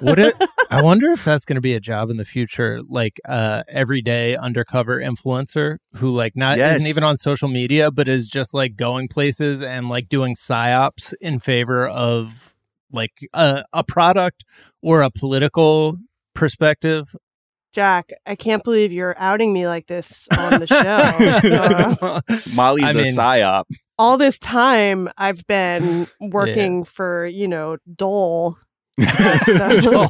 Would it, I wonder if that's going to be a job in the future, like uh, everyday undercover influencer who, like, not yes. isn't even on social media, but is just, like, going places and, like, doing psyops in favor of, like, a, a product or a political perspective. Jack, I can't believe you're outing me like this on the show. uh, Molly's I a mean, psyop. All this time I've been working yeah. for, you know, Dole. Dole.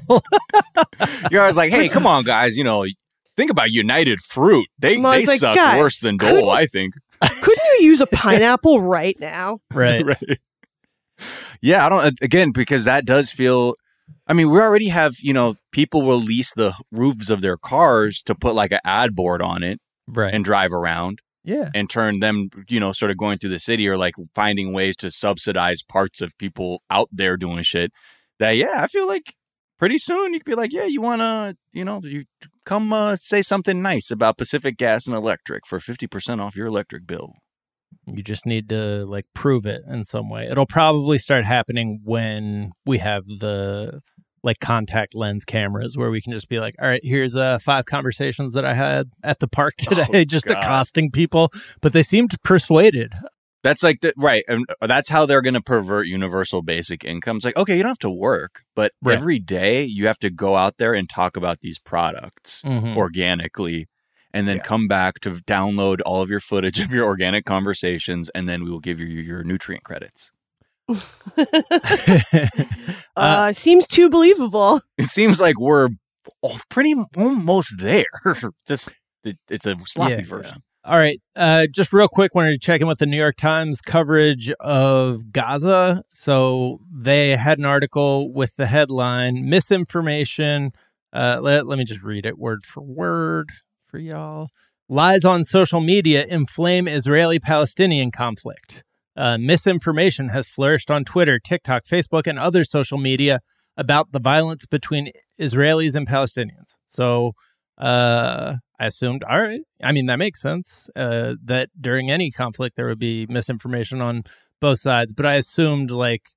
You're always like, hey, come on, guys. You know, think about United Fruit. They, they like, suck guys, worse than Dole, I think. Couldn't you use a pineapple right now? Right. right. Yeah, I don't, again, because that does feel... I mean, we already have, you know, people will lease the roofs of their cars to put, like, an ad board on it right. and drive around yeah, and turn them, you know, sort of going through the city or, like, finding ways to subsidize parts of people out there doing shit that, yeah, I feel like pretty soon you could be like, yeah, you want to, you know, you come uh, say something nice about Pacific Gas and Electric for fifty percent off your electric bill. You just need to, like, prove it in some way. It'll probably start happening when we have the, like, contact lens cameras where we can just be like, all right, here's uh, five conversations that I had at the park today, oh, just God. accosting people. But they seemed persuaded. That's like, the, right. And that's how they're going to pervert universal basic income. It's like, okay, you don't have to work, but right. every day you have to go out there and talk about these products mm-hmm. organically. And then yeah. come back to download all of your footage of your organic conversations, and then we will give you your nutrient credits. uh, uh, seems too believable. It seems like we're pretty almost there. Just it, it's a sloppy yeah, version. Yeah. All right. Uh, just real quick, wanted to check in with the New York Times coverage of Gaza. So they had an article with the headline, Misinformation. Uh, let, let me just read it word for word. For y'all. Lies on social media inflame Israeli-Palestinian conflict. Uh, misinformation has flourished on Twitter, TikTok, Facebook, and other social media about the violence between Israelis and Palestinians. So uh, I assumed, all right, I mean, that makes sense uh, that during any conflict there would be misinformation on both sides. But I assumed, like,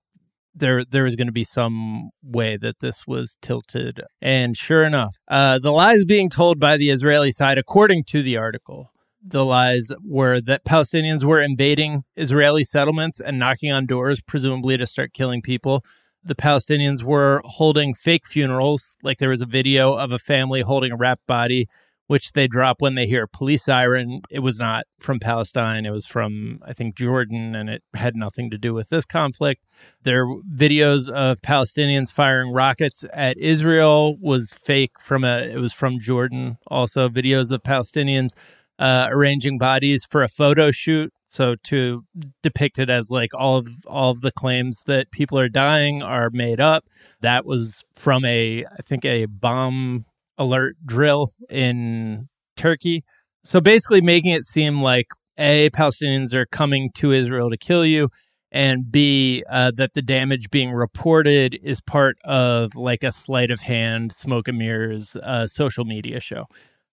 There, there was going to be some way that this was tilted. And sure enough, uh, the lies being told by the Israeli side, according to the article, the lies were that Palestinians were invading Israeli settlements and knocking on doors, presumably to start killing people. the Palestinians were holding fake funerals. Like there was a video of a family holding a wrapped body, which they drop when they hear a police siren. It was not from Palestine. It was from, I think, Jordan, and it had nothing to do with this conflict. Their videos of Palestinians firing rockets at Israel was fake. From a, it was from Jordan. Also, videos of Palestinians uh, arranging bodies for a photo shoot. So to depict it as like all of all of the claims that people are dying are made up. That was from a, I think, a bomb alert drill in Turkey. So basically making it seem like, A, Palestinians are coming to Israel to kill you, and B, uh, that the damage being reported is part of like a sleight of hand, smoke and mirrors, uh, social media show.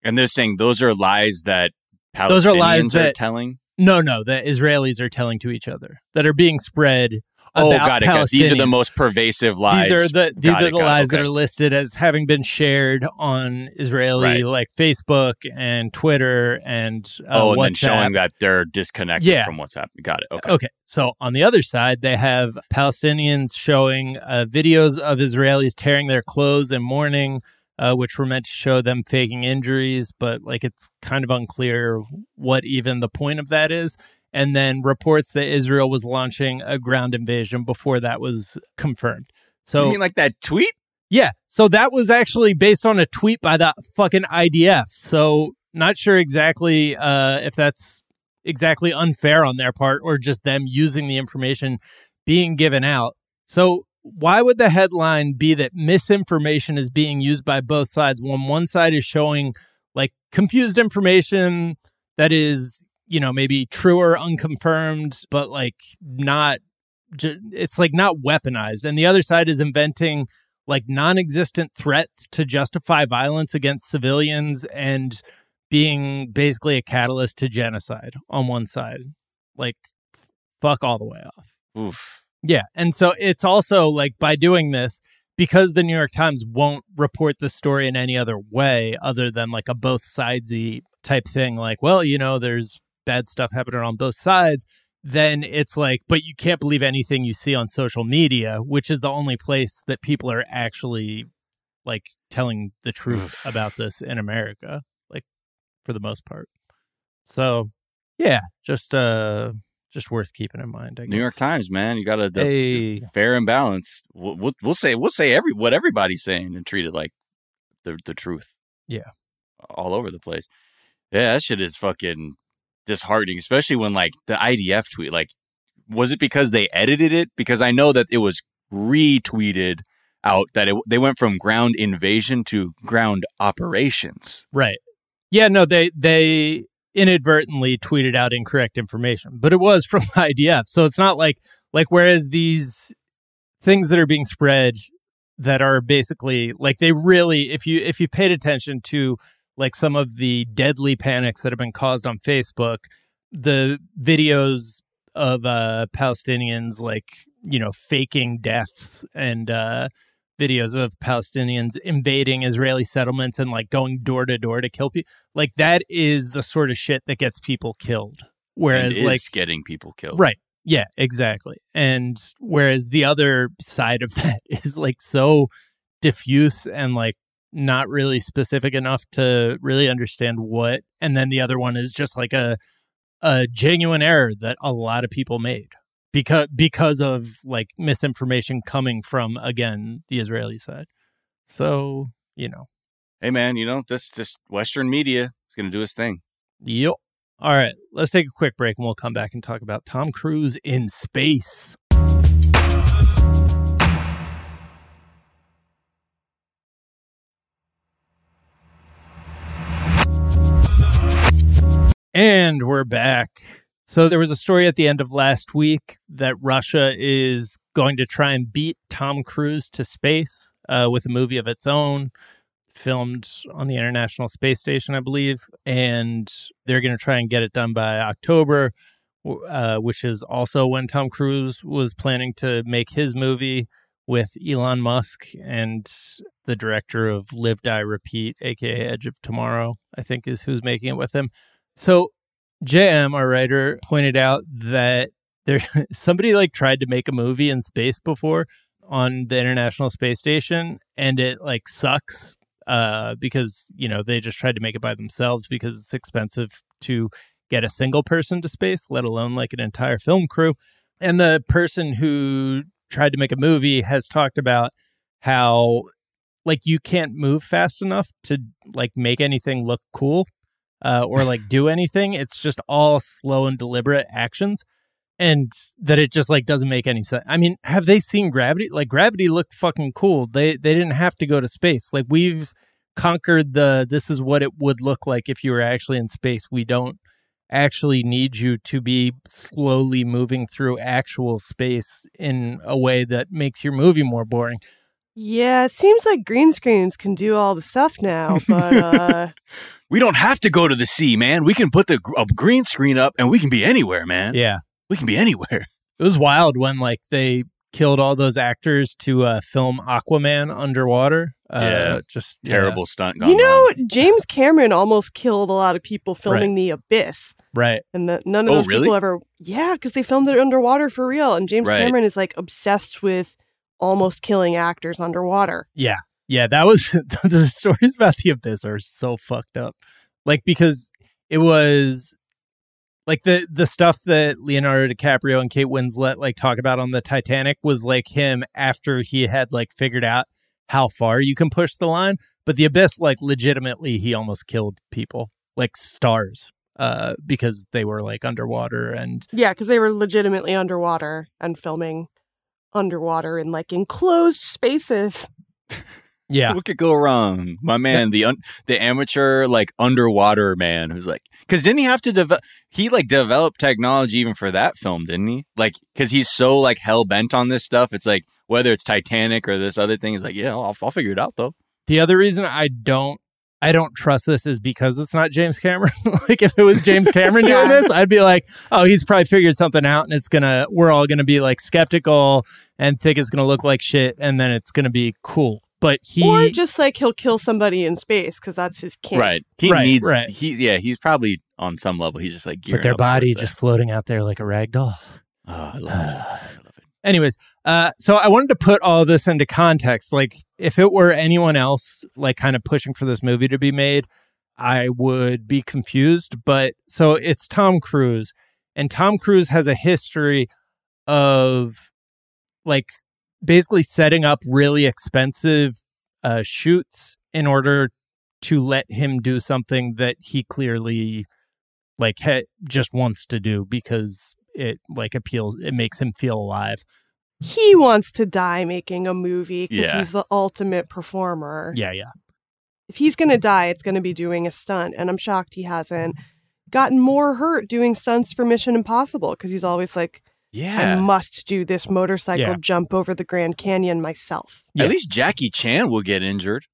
And they're saying those are lies that Palestinians those are, lies that, are telling? No, no, that Israelis are telling to each other, that are being spread. Oh, got it, got it. These are the most pervasive lies. These are the these got are it, the lies okay. that are listed as having been shared on Israeli right. like Facebook and Twitter and uh, oh, and WhatsApp. Then showing that they're disconnected yeah. from what's happening. Got it. Okay. Okay. So on the other side, they have Palestinians showing uh, videos of Israelis tearing their clothes and mourning, uh, which were meant to show them faking injuries, but like it's kind of unclear what even the point of that is. And then reports that Israel was launching a ground invasion before that was confirmed. So you mean like that tweet? Yeah. So that was actually based on a tweet by the fucking I D F. So not sure exactly uh, if that's exactly unfair on their part or just them using the information being given out. So why would the headline be that misinformation is being used by both sides when one side is showing like confused information that is, you know, maybe true or unconfirmed, but like not, it's like not weaponized. And the other side is inventing like non-existent threats to justify violence against civilians and being basically a catalyst to genocide on one side. Like, fuck all the way off. Oof. Yeah. And so it's also like by doing this, because the New York Times won't report the story in any other way other than like a both sidesy type thing, like, well, you know, there's bad stuff happening on both sides, then it's like, but you can't believe anything you see on social media, which is the only place that people are actually like telling the truth about this in America, like for the most part. So yeah, just uh just worth keeping in mind, I guess. New York Times, man, you gotta hey. fair and balanced. We'll, we'll we'll say we'll say every what everybody's saying and treat it like the the truth. Yeah, all over the place. Yeah, that shit is fucking disheartening, especially when like the I D F tweet, like, was it because they edited it? Because I know that it was retweeted out that it, they went from ground invasion to ground operations. Right. Yeah, no, they they inadvertently tweeted out incorrect information, but it was from the I D F. So it's not like like whereas these things that are being spread that are basically like they really if you if you paid attention to like some of the deadly panics that have been caused on Facebook, the videos of uh, Palestinians, like, you know, faking deaths and uh, videos of Palestinians invading Israeli settlements and like going door to door to kill people. Like that is the sort of shit that gets people killed. Whereas and is like getting people killed. Right. Yeah, exactly. And whereas the other side of that is like so diffuse and like not really specific enough to really understand what, and then the other one is just like a a genuine error that a lot of people made because because of like misinformation coming from, again, the Israeli side. So, you know, hey man, you know, this just Western media is gonna do its thing. Yep. All right, let's take a quick break and we'll come back and talk about Tom Cruise in space. And we're back. So there was a story at the end of last week that Russia is going to try and beat Tom Cruise to space uh, with a movie of its own, filmed on the International Space Station, I believe. And they're going to try and get it done by October, uh, which is also when Tom Cruise was planning to make his movie with Elon Musk and the director of Live, Die, Repeat, a k a. Edge of Tomorrow, I think is who's making it with him. So J M, our writer, pointed out that there somebody like tried to make a movie in space before. on the International Space Station, and it like sucks uh, because, you know, they just tried to make it by themselves because it's expensive to get a single person to space, let alone like an entire film crew. And the person who tried to make a movie has talked about how like you can't move fast enough to like make anything look cool uh, or like do anything. It's just all slow and deliberate actions. And that it just like doesn't make any sense. I mean, have they seen Gravity? Like Gravity looked fucking cool. They they didn't have to go to space. Like we've conquered the this is what it would look like if you were actually in space. We don't actually need you to be slowly moving through actual space in a way that makes your movie more boring. Yeah, it seems like green screens can do all the stuff now, but uh... we don't have to go to the sea, man. We can put the a green screen up and we can be anywhere, man. Yeah. We can be anywhere. It was wild when like they killed all those actors to uh, film Aquaman underwater. Uh, yeah, just terrible yeah. stunt. Gone you know, wrong. James Cameron almost killed a lot of people filming right. The Abyss. Right. And the, none of oh, those really? people ever. Yeah, because they filmed it underwater for real. And James right. Cameron is like obsessed with almost killing actors underwater. Yeah. Yeah. That was the stories about The Abyss are so fucked up. Like, because it was. Like the, the stuff that Leonardo DiCaprio and Kate Winslet like talk about on the Titanic was like him after he had like figured out how far you can push the line. But The Abyss, like legitimately, he almost killed people like stars uh, because they were like underwater. And yeah, because they were legitimately underwater and filming underwater in like enclosed spaces. Yeah, what could go wrong, my man? The un- the amateur like underwater man who's like, because didn't he have to develop? He like developed technology even for that film, didn't he? Like, because he's so like hell bent on this stuff. It's like whether it's Titanic or this other thing, is like, yeah, I'll, I'll figure it out though. The other reason I don't I don't trust this is because it's not James Cameron. Like, if it was James Cameron yeah. doing this, I'd be like, oh, he's probably figured something out, and it's gonna we're all gonna be like skeptical and think it's gonna look like shit, and then it's gonna be cool. But he, or just like he'll kill somebody in space because that's his kink. Right. He right, needs. Right. He's yeah. He's probably on some level. He's just like. But their body just floating out there like a rag doll. Oh, I love, uh, I love it. Anyways, uh, so I wanted to put all this into context. Like, if it were anyone else, like kind of pushing for this movie to be made, I would be confused. But so it's Tom Cruise, and Tom Cruise has a history of like. Basically setting up really expensive uh, shoots in order to let him do something that he clearly like ha- just wants to do because it like appeals, it makes him feel alive. He wants to die making a movie because yeah. he's the ultimate performer. Yeah, yeah. If he's going to die, it's going to be doing a stunt, and I'm shocked he hasn't gotten more hurt doing stunts for Mission Impossible because he's always like, yeah, I must do this motorcycle yeah. jump over the Grand Canyon myself. Yeah. At least Jackie Chan will get injured.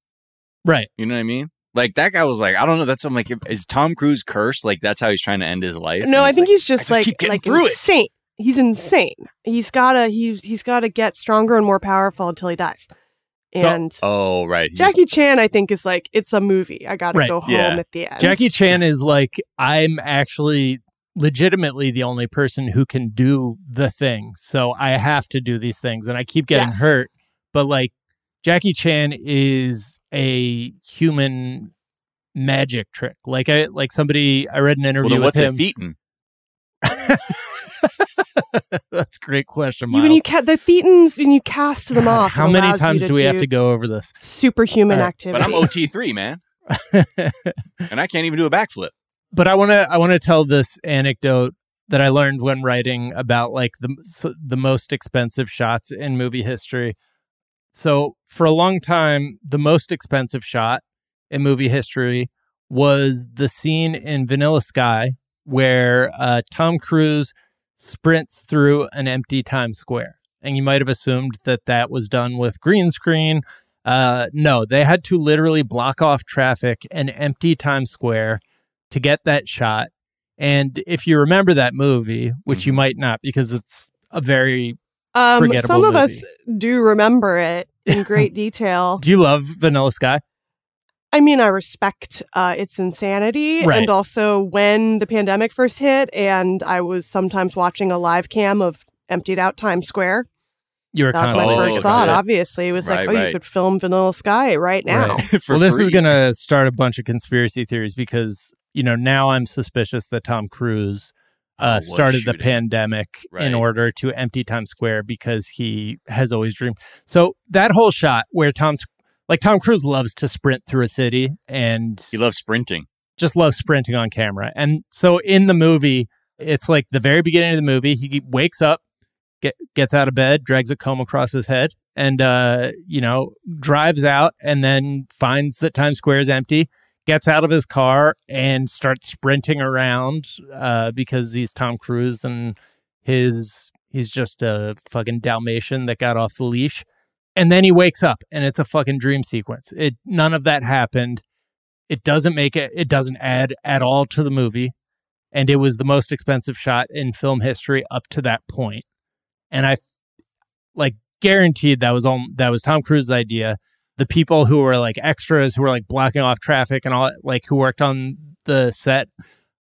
Right. You know what I mean? Like, that guy was like, I don't know. That's what I'm like, is Tom Cruise cursed? Like, that's how he's trying to end his life? No, I think like, he's just like, just like insane. It. He's insane. He's got to he, he's got to get stronger and more powerful until he dies. And so, oh, right. He's, Jackie Chan, I think, is like, it's a movie. I got to right. go home yeah. at the end. Jackie Chan is like, I'm actually... legitimately the only person who can do the thing. So I have to do these things and I keep getting yes. hurt. But like Jackie Chan is a human magic trick. Like I like somebody I read an interview well, with him. What's a thetan? That's a great question, Miles. You, when you ca- the thetans, when you cast them off. How many times do we do have to go over this? Superhuman right. activity. But I'm O T three, man. And I can't even do a backflip. But I want to I want to tell this anecdote that I learned when writing about like the the most expensive shots in movie history. So for a long time, the most expensive shot in movie history was the scene in Vanilla Sky where uh, Tom Cruise sprints through an empty Times Square. And you might have assumed that that was done with green screen. Uh, no, they had to literally block off traffic and empty Times Square to get that shot. And if you remember that movie, which you might not because it's a very um, forgettable some of movie. Us do remember it in great detail. Do you love Vanilla Sky? I mean, I respect uh, its insanity. Right. And also when the pandemic first hit and I was sometimes watching a live cam of emptied out Times Square You were That's my first thought, it. obviously. It was right, like, oh, right. you could film Vanilla Sky right now. Right. well, this free. is going to start a bunch of conspiracy theories because, you know, now I'm suspicious that Tom Cruise uh, oh, started shooting. the pandemic right. in order to empty Times Square because he has always dreamed. So that whole shot where Tom's, like Tom Cruise loves to sprint through a city and... He loves sprinting. Just loves sprinting on camera. And so in the movie, it's like the very beginning of the movie, he wakes up, Get, gets out of bed, drags a comb across his head, and, uh, you know, drives out and then finds that Times Square is empty, gets out of his car and starts sprinting around uh, because he's Tom Cruise and his he's just a fucking Dalmatian that got off the leash. And then he wakes up and it's a fucking dream sequence. It none of that happened. It doesn't make it. It doesn't add at all to the movie. And it was the most expensive shot in film history up to that point. And I, like, guaranteed that was all that was Tom Cruise's idea. The people who were like extras, who were like blocking off traffic and all, like who worked on the set,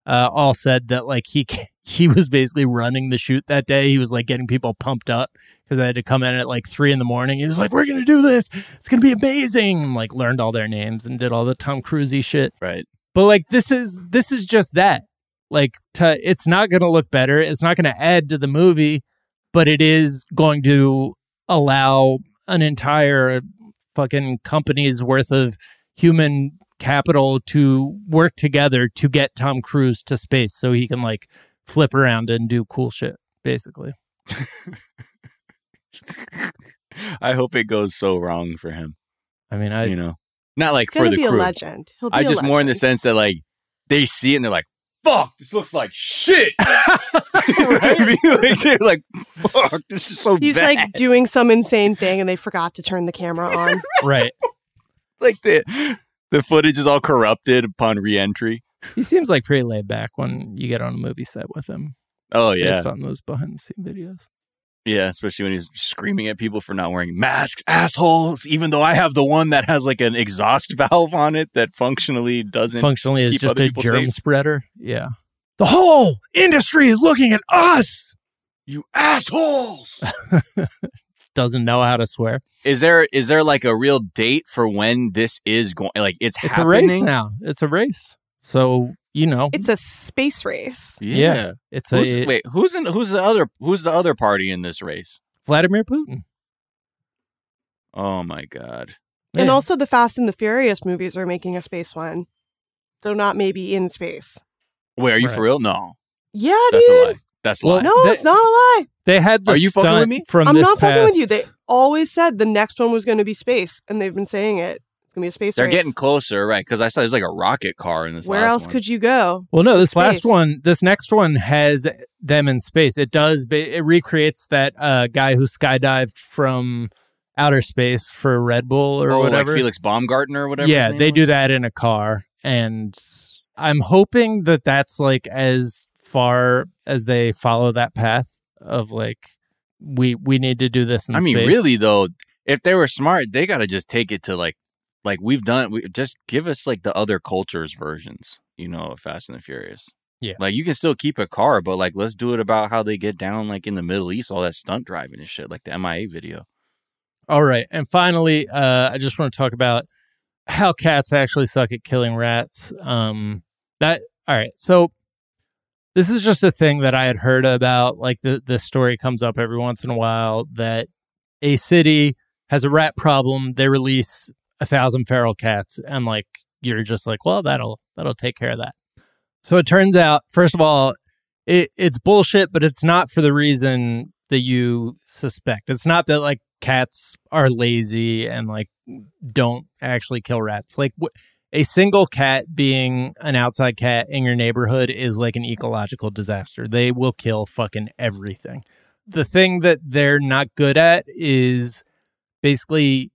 uh, all said that like he he was basically running the shoot that day. He was like getting people pumped up because I had to come in at like three in the morning. He was like, "We're gonna do this. It's gonna be amazing." And, like, learned all their names and did all the Tom Cruise-y shit. Right. But like this is this is just that. Like, to, it's not gonna look better. It's not gonna add to the movie. But it is going to allow an entire fucking company's worth of human capital to work together to get Tom Cruise to space so he can, like, flip around and do cool shit, basically. I hope it goes so wrong for him. I mean, I... You know? Not, like, for the crew. He'll be a legend. He'll be a legend. I just more in the sense that, like, they see it and they're like, fuck, this looks like shit. Right? They're like, fuck, this is so He's bad. He's like doing some insane thing and they forgot to turn the camera on. Right. Like the the footage is all corrupted upon re-entry. He seems like pretty laid back when you get on a movie set with him. Oh, yeah. Based on those behind-the-scenes videos. Yeah, especially when he's screaming at people for not wearing masks, assholes, even though I have the one that has like an exhaust valve on it that functionally doesn't. Functionally is just a germ safe. spreader. Yeah. The whole industry is looking at us. You assholes. Doesn't know how to swear. Is there is there like a real date for when this is going? Like it's, it's happening. It's a race now. It's a race. So. You know, it's a space race. Yeah, yeah. it's who's, a it, wait. Who's in? Who's the other? Who's the other party in this race? Vladimir Putin. Oh my God! And yeah. also, the Fast and the Furious movies are making a space one, though not maybe in space. Wait, are you right. for real? No. Yeah, that's dude. A lie. That's a lie. No, they, it's not a lie. They had. The are you stunt fucking with me? From I'm this not past... fucking with you. They always said the next one was going to be space, and they've been saying it. Gonna be a space They're race. Getting closer, right? Because I saw there's like a rocket car in this. Where last else one. Could you go? Well, no, this space. last one, this next one has them in space. It does. It recreates that uh, guy who skydived from outer space for Red Bull or oh, whatever, like Felix Baumgartner or whatever. Yeah, they was. do that in a car, and I'm hoping that that's like as far as they follow that path of like we we need to do this. In I mean, space. really though, if they were smart, they got to just take it to like. Like we've done, we, just give us like the other cultures versions, you know, of Fast and the Furious. Yeah, like you can still keep a car, but like let's do it about how they get down, like in the Middle East, all that stunt driving and shit, like the M I A video. All right, and finally, uh, I just want to talk about how cats actually suck at killing rats. Um, that all right, so this is just a thing that I had heard about. Like the the story comes up every once in a while that a city has a rat problem. They release a thousand feral cats, and like you're just like, well, that'll that'll take care of that. So it turns out, first of all, it, it's bullshit, but it's not for the reason that you suspect. It's not that like cats are lazy and like don't actually kill rats. Like wh- a single cat being an outside cat in your neighborhood is like an ecological disaster. They will kill fucking everything. The thing that they're not good at is basically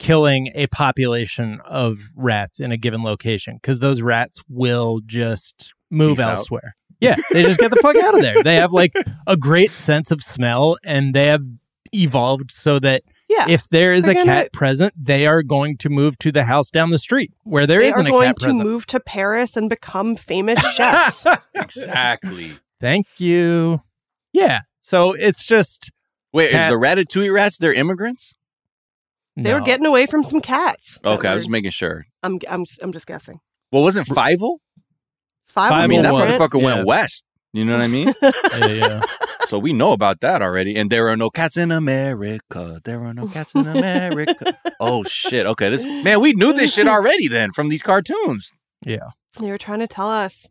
killing a population of rats in a given location, because those rats will just move Peace elsewhere. Out. Yeah, they just get the fuck out of there. They have like a great sense of smell, and they have evolved so that yeah, if there is a gonna, cat present, they are going to move to the house down the street where there isn't a cat present. They are going to move to Paris and become famous chefs. Exactly. Thank you. Yeah. So it's just Wait, cats. Is the Ratatouille rats, they're immigrants? They no. were getting away from some cats. Okay, I was making sure. I'm I'm I'm just guessing. Well, wasn't Fievel? Fievel I mean, that motherfucker yeah. went west. You know what I mean? yeah, yeah. So we know about that already. And there are no cats in America. There are no cats in America. Oh, shit. Okay. This man, we knew this shit already then from these cartoons. Yeah. They were trying to tell us.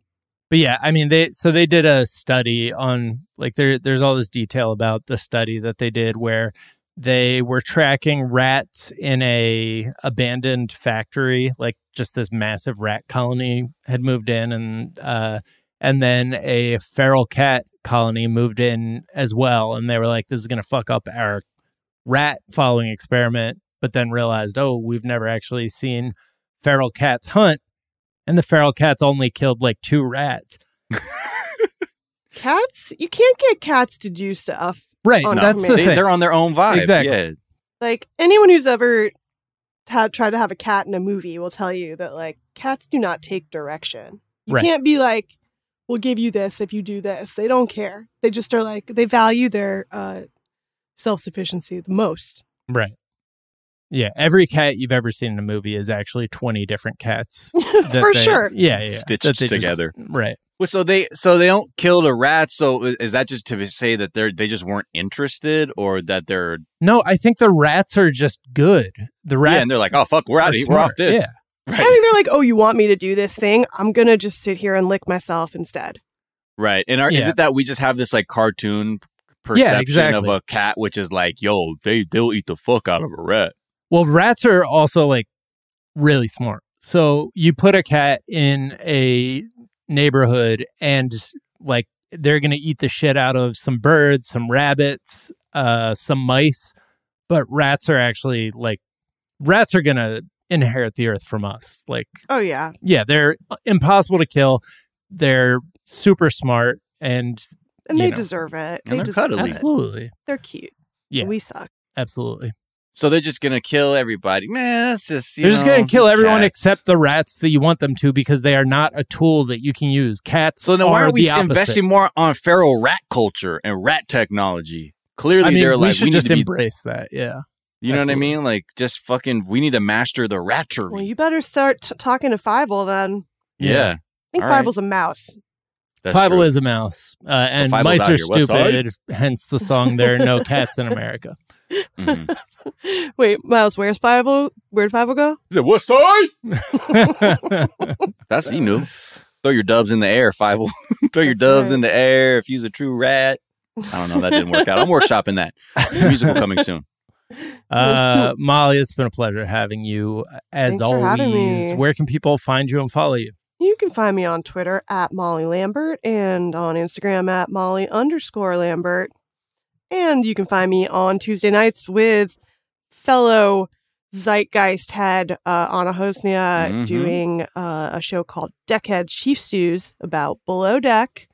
But yeah, I mean, they so they did a study on like there. There's all this detail about the study that they did where they were tracking rats in a abandoned factory, like just this massive rat colony had moved in, and uh, and then a feral cat colony moved in as well. And they were like, this is going to fuck up our rat following experiment, but then realized, oh, we've never actually seen feral cats hunt. And the feral cats only killed like two rats. Cats? You can't get cats to do stuff. Right. No, that's the they, thing. They're on their own vibe. Exactly. Yeah. Like anyone who's ever t- tried to have a cat in a movie will tell you that like cats do not take direction. You right. can't be like, we'll give you this if you do this. They don't care. They just are like, they value their uh, self-sufficiency the most. Right. Yeah, every cat you've ever seen in a movie is actually twenty different cats. For they, sure. Yeah, yeah. Stitched together. Just, right. Well, so they so they don't kill the rats, so is that just to say that they're they just weren't interested or that they're No, I think the rats are just good. The rats Yeah, and they're like, "Oh fuck, we're out of here. We're off this." Yeah. Right. I think they're like, "Oh, you want me to do this thing? I'm going to just sit here and lick myself instead." Right. And are, yeah. is it that we just have this like cartoon perception yeah, exactly. of a cat which is like, "Yo, they they'll eat the fuck out of a rat." Well, rats are also like really smart. So you put a cat in a neighborhood and like they're going to eat the shit out of some birds, some rabbits, uh, some mice. But rats are actually like rats are going to inherit the earth from us. Like, oh, yeah. Yeah. They're impossible to kill. They're super smart and and they know, deserve it. And they they're deserve cuddly. Absolutely. They're cute. Yeah. We suck. Absolutely. So they're just going to kill everybody. Man, that's just, you They're know, just going to kill everyone cats. Except the rats that you want them to because they are not a tool that you can use. Cats So then why are, are we investing more on feral rat culture and rat technology? Clearly, I mean, they're we like, should we just need to embrace be... that. Yeah. You Absolutely. Know what I mean? Like, just fucking, we need to master the ratchery. Well, you better start t- talking to Fievel then. Yeah. yeah. I think All Fievel's right. a mouse. That's Fievel true. Is a mouse. Uh, and well, mice are stupid, hence the song, There Are No Cats in America. Mm-hmm. Wait, Miles, where's Fievel? Where'd Fievel go? He said, "West side?" That's he knew. Throw your dubs in the air, Fievel. Throw your That's dubs right. in the air if you's a true rat. I don't know. That didn't work out. I'm workshopping that. The musical coming soon. Uh, Molly, it's been a pleasure having you. As Thanks always, for having me. Where can people find you and follow you? You can find me on Twitter at Molly Lambert and on Instagram at Molly underscore Lambert. And you can find me on Tuesday nights with fellow Zeitgeist head uh, Anna Hosnia mm-hmm. doing uh, a show called Deckheads Chief Stews about Below Deck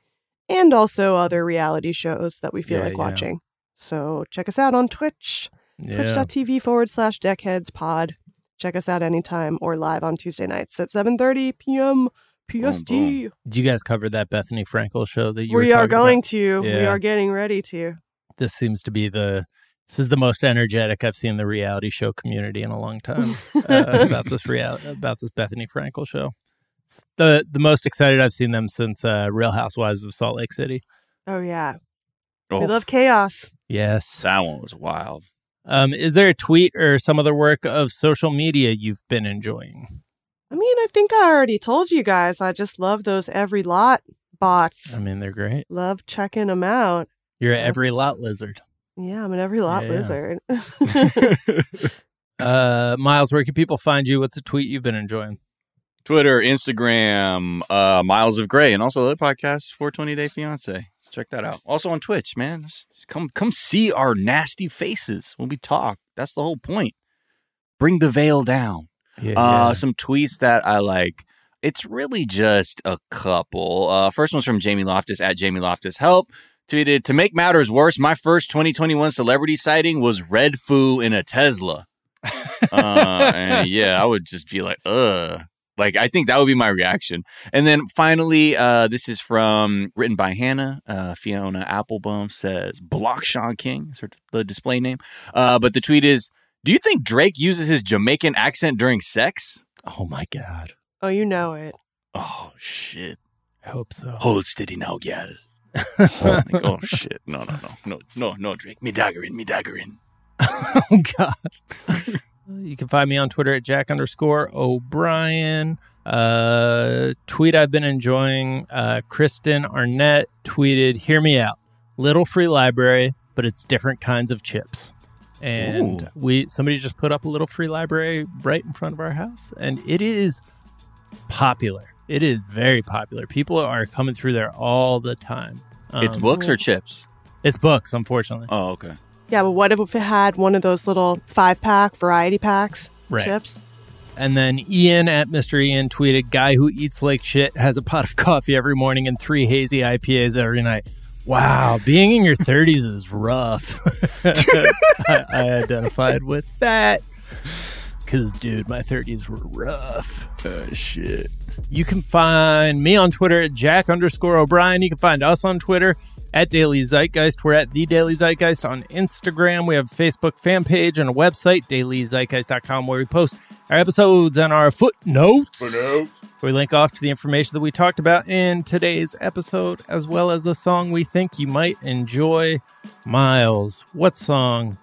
and also other reality shows that we feel yeah, like watching. Yeah. So check us out on Twitch, yeah. twitch.tv forward slash Deckheads pod. Check us out anytime or live on Tuesday nights at seven thirty p.m. P S T. Boom, boom. Did you guys cover that Bethany Frankel show that you we were are going about? To? Yeah. We are getting ready to. This seems to be the this is the most energetic I've seen the reality show community in a long time uh, about this real about this Bethany Frankel show. It's the the most excited I've seen them since uh, Real Housewives of Salt Lake City. Oh yeah, oh. We love chaos. Yes, that one was wild. Um, is there a tweet or some other work of social media you've been enjoying? I mean, I think I already told you guys. I just love those Every Lot bots. I mean, they're great. Love checking them out. You're an Every Lot lizard. Yeah, I'm an Every Lot yeah, lizard. Yeah. uh, Miles, where can people find you? What's a tweet you've been enjoying? Twitter, Instagram, uh, Miles of Gray, and also the podcast, four twenty Day Fiance. Check that out. Also on Twitch, man. Just come, come see our nasty faces when we talk. That's the whole point. Bring the veil down. Yeah, uh, yeah. Some tweets that I like. It's really just a couple. Uh, first one's from Jamie Loftus, at Jamie Loftus Help. Tweeted, to make matters worse, my first twenty twenty-one celebrity sighting was Red Foo in a Tesla. uh, and yeah, I would just be like, ugh. Like, I think that would be my reaction. And then finally, uh, this is from, written by Hannah. Uh, Fiona Applebaum says, block Sean King is her, the display name. Uh, but the tweet is, do you think Drake uses his Jamaican accent during sex? Oh, my God. Oh, you know it. Oh, shit. I hope so. Hold steady now, gal. Oh, like, oh, shit. No, no, no. No, no, no, Drake. Me dagger in, me dagger in. Oh, God. You can find me on Twitter at Jack underscore O'Brien. Uh, tweet I've been enjoying. Uh, Kristen Arnett tweeted, hear me out. Little free library, but it's different kinds of chips. And Ooh. we somebody just put up a little free library right in front of our house. And it is popular. It is very popular. People are coming through there all the time. Um, it's books or chips? It's books, unfortunately. Oh, okay. Yeah, but what if it had one of those little five-pack variety packs right. chips? And then Ian at Mister Ian tweeted, guy who eats like shit has a pot of coffee every morning and three hazy I P As every night. Wow, being in your thirties is rough. I, I identified with that. Because, dude, my thirties were rough. Oh, shit. You can find me on Twitter at Jack underscore O'Brien. You can find us on Twitter at Daily Zeitgeist. We're at The Daily Zeitgeist on Instagram. We have a Facebook fan page and a website, daily zeitgeist dot com, where we post our episodes and our footnotes. Footnotes. We link off to the information that we talked about in today's episode, as well as a song we think you might enjoy. Miles, what song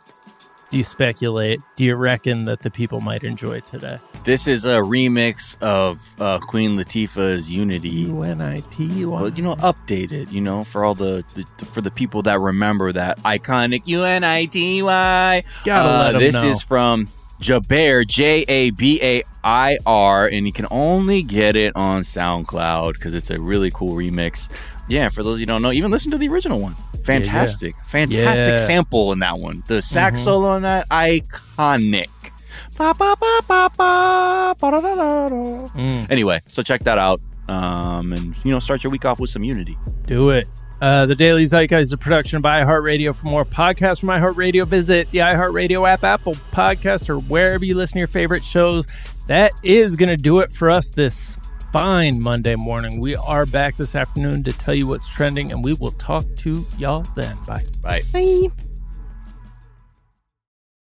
do you speculate? Do you reckon that the people might enjoy today? This is a remix of uh, Queen Latifah's Unity. U N I T Y. Well, you know, updated, you know, for all the, the for the people that remember that iconic U N I T Y. Gotta uh, let 'em this know. Is from Jabair, J A B A I R, and you can only get it on SoundCloud because it's a really cool remix. Yeah, for those who don't know, even listen to the original one. Fantastic. Yeah, yeah. Fantastic yeah. sample in that one. The sax mm-hmm. solo on that, iconic. Ba, ba, ba, ba, ba, ba, da, da, da, da. Mm. Anyway, so check that out. Um, and, you know, start your week off with some Unity. Do it. Uh, the Daily Zeitgeist is a production by iHeartRadio. For more podcasts from iHeartRadio, visit the iHeartRadio app, Apple Podcast, or wherever you listen to your favorite shows. That is going to do it for us this fine Monday morning. We are back this afternoon to tell you what's trending, and we will talk to y'all then. Bye. Bye. Bye.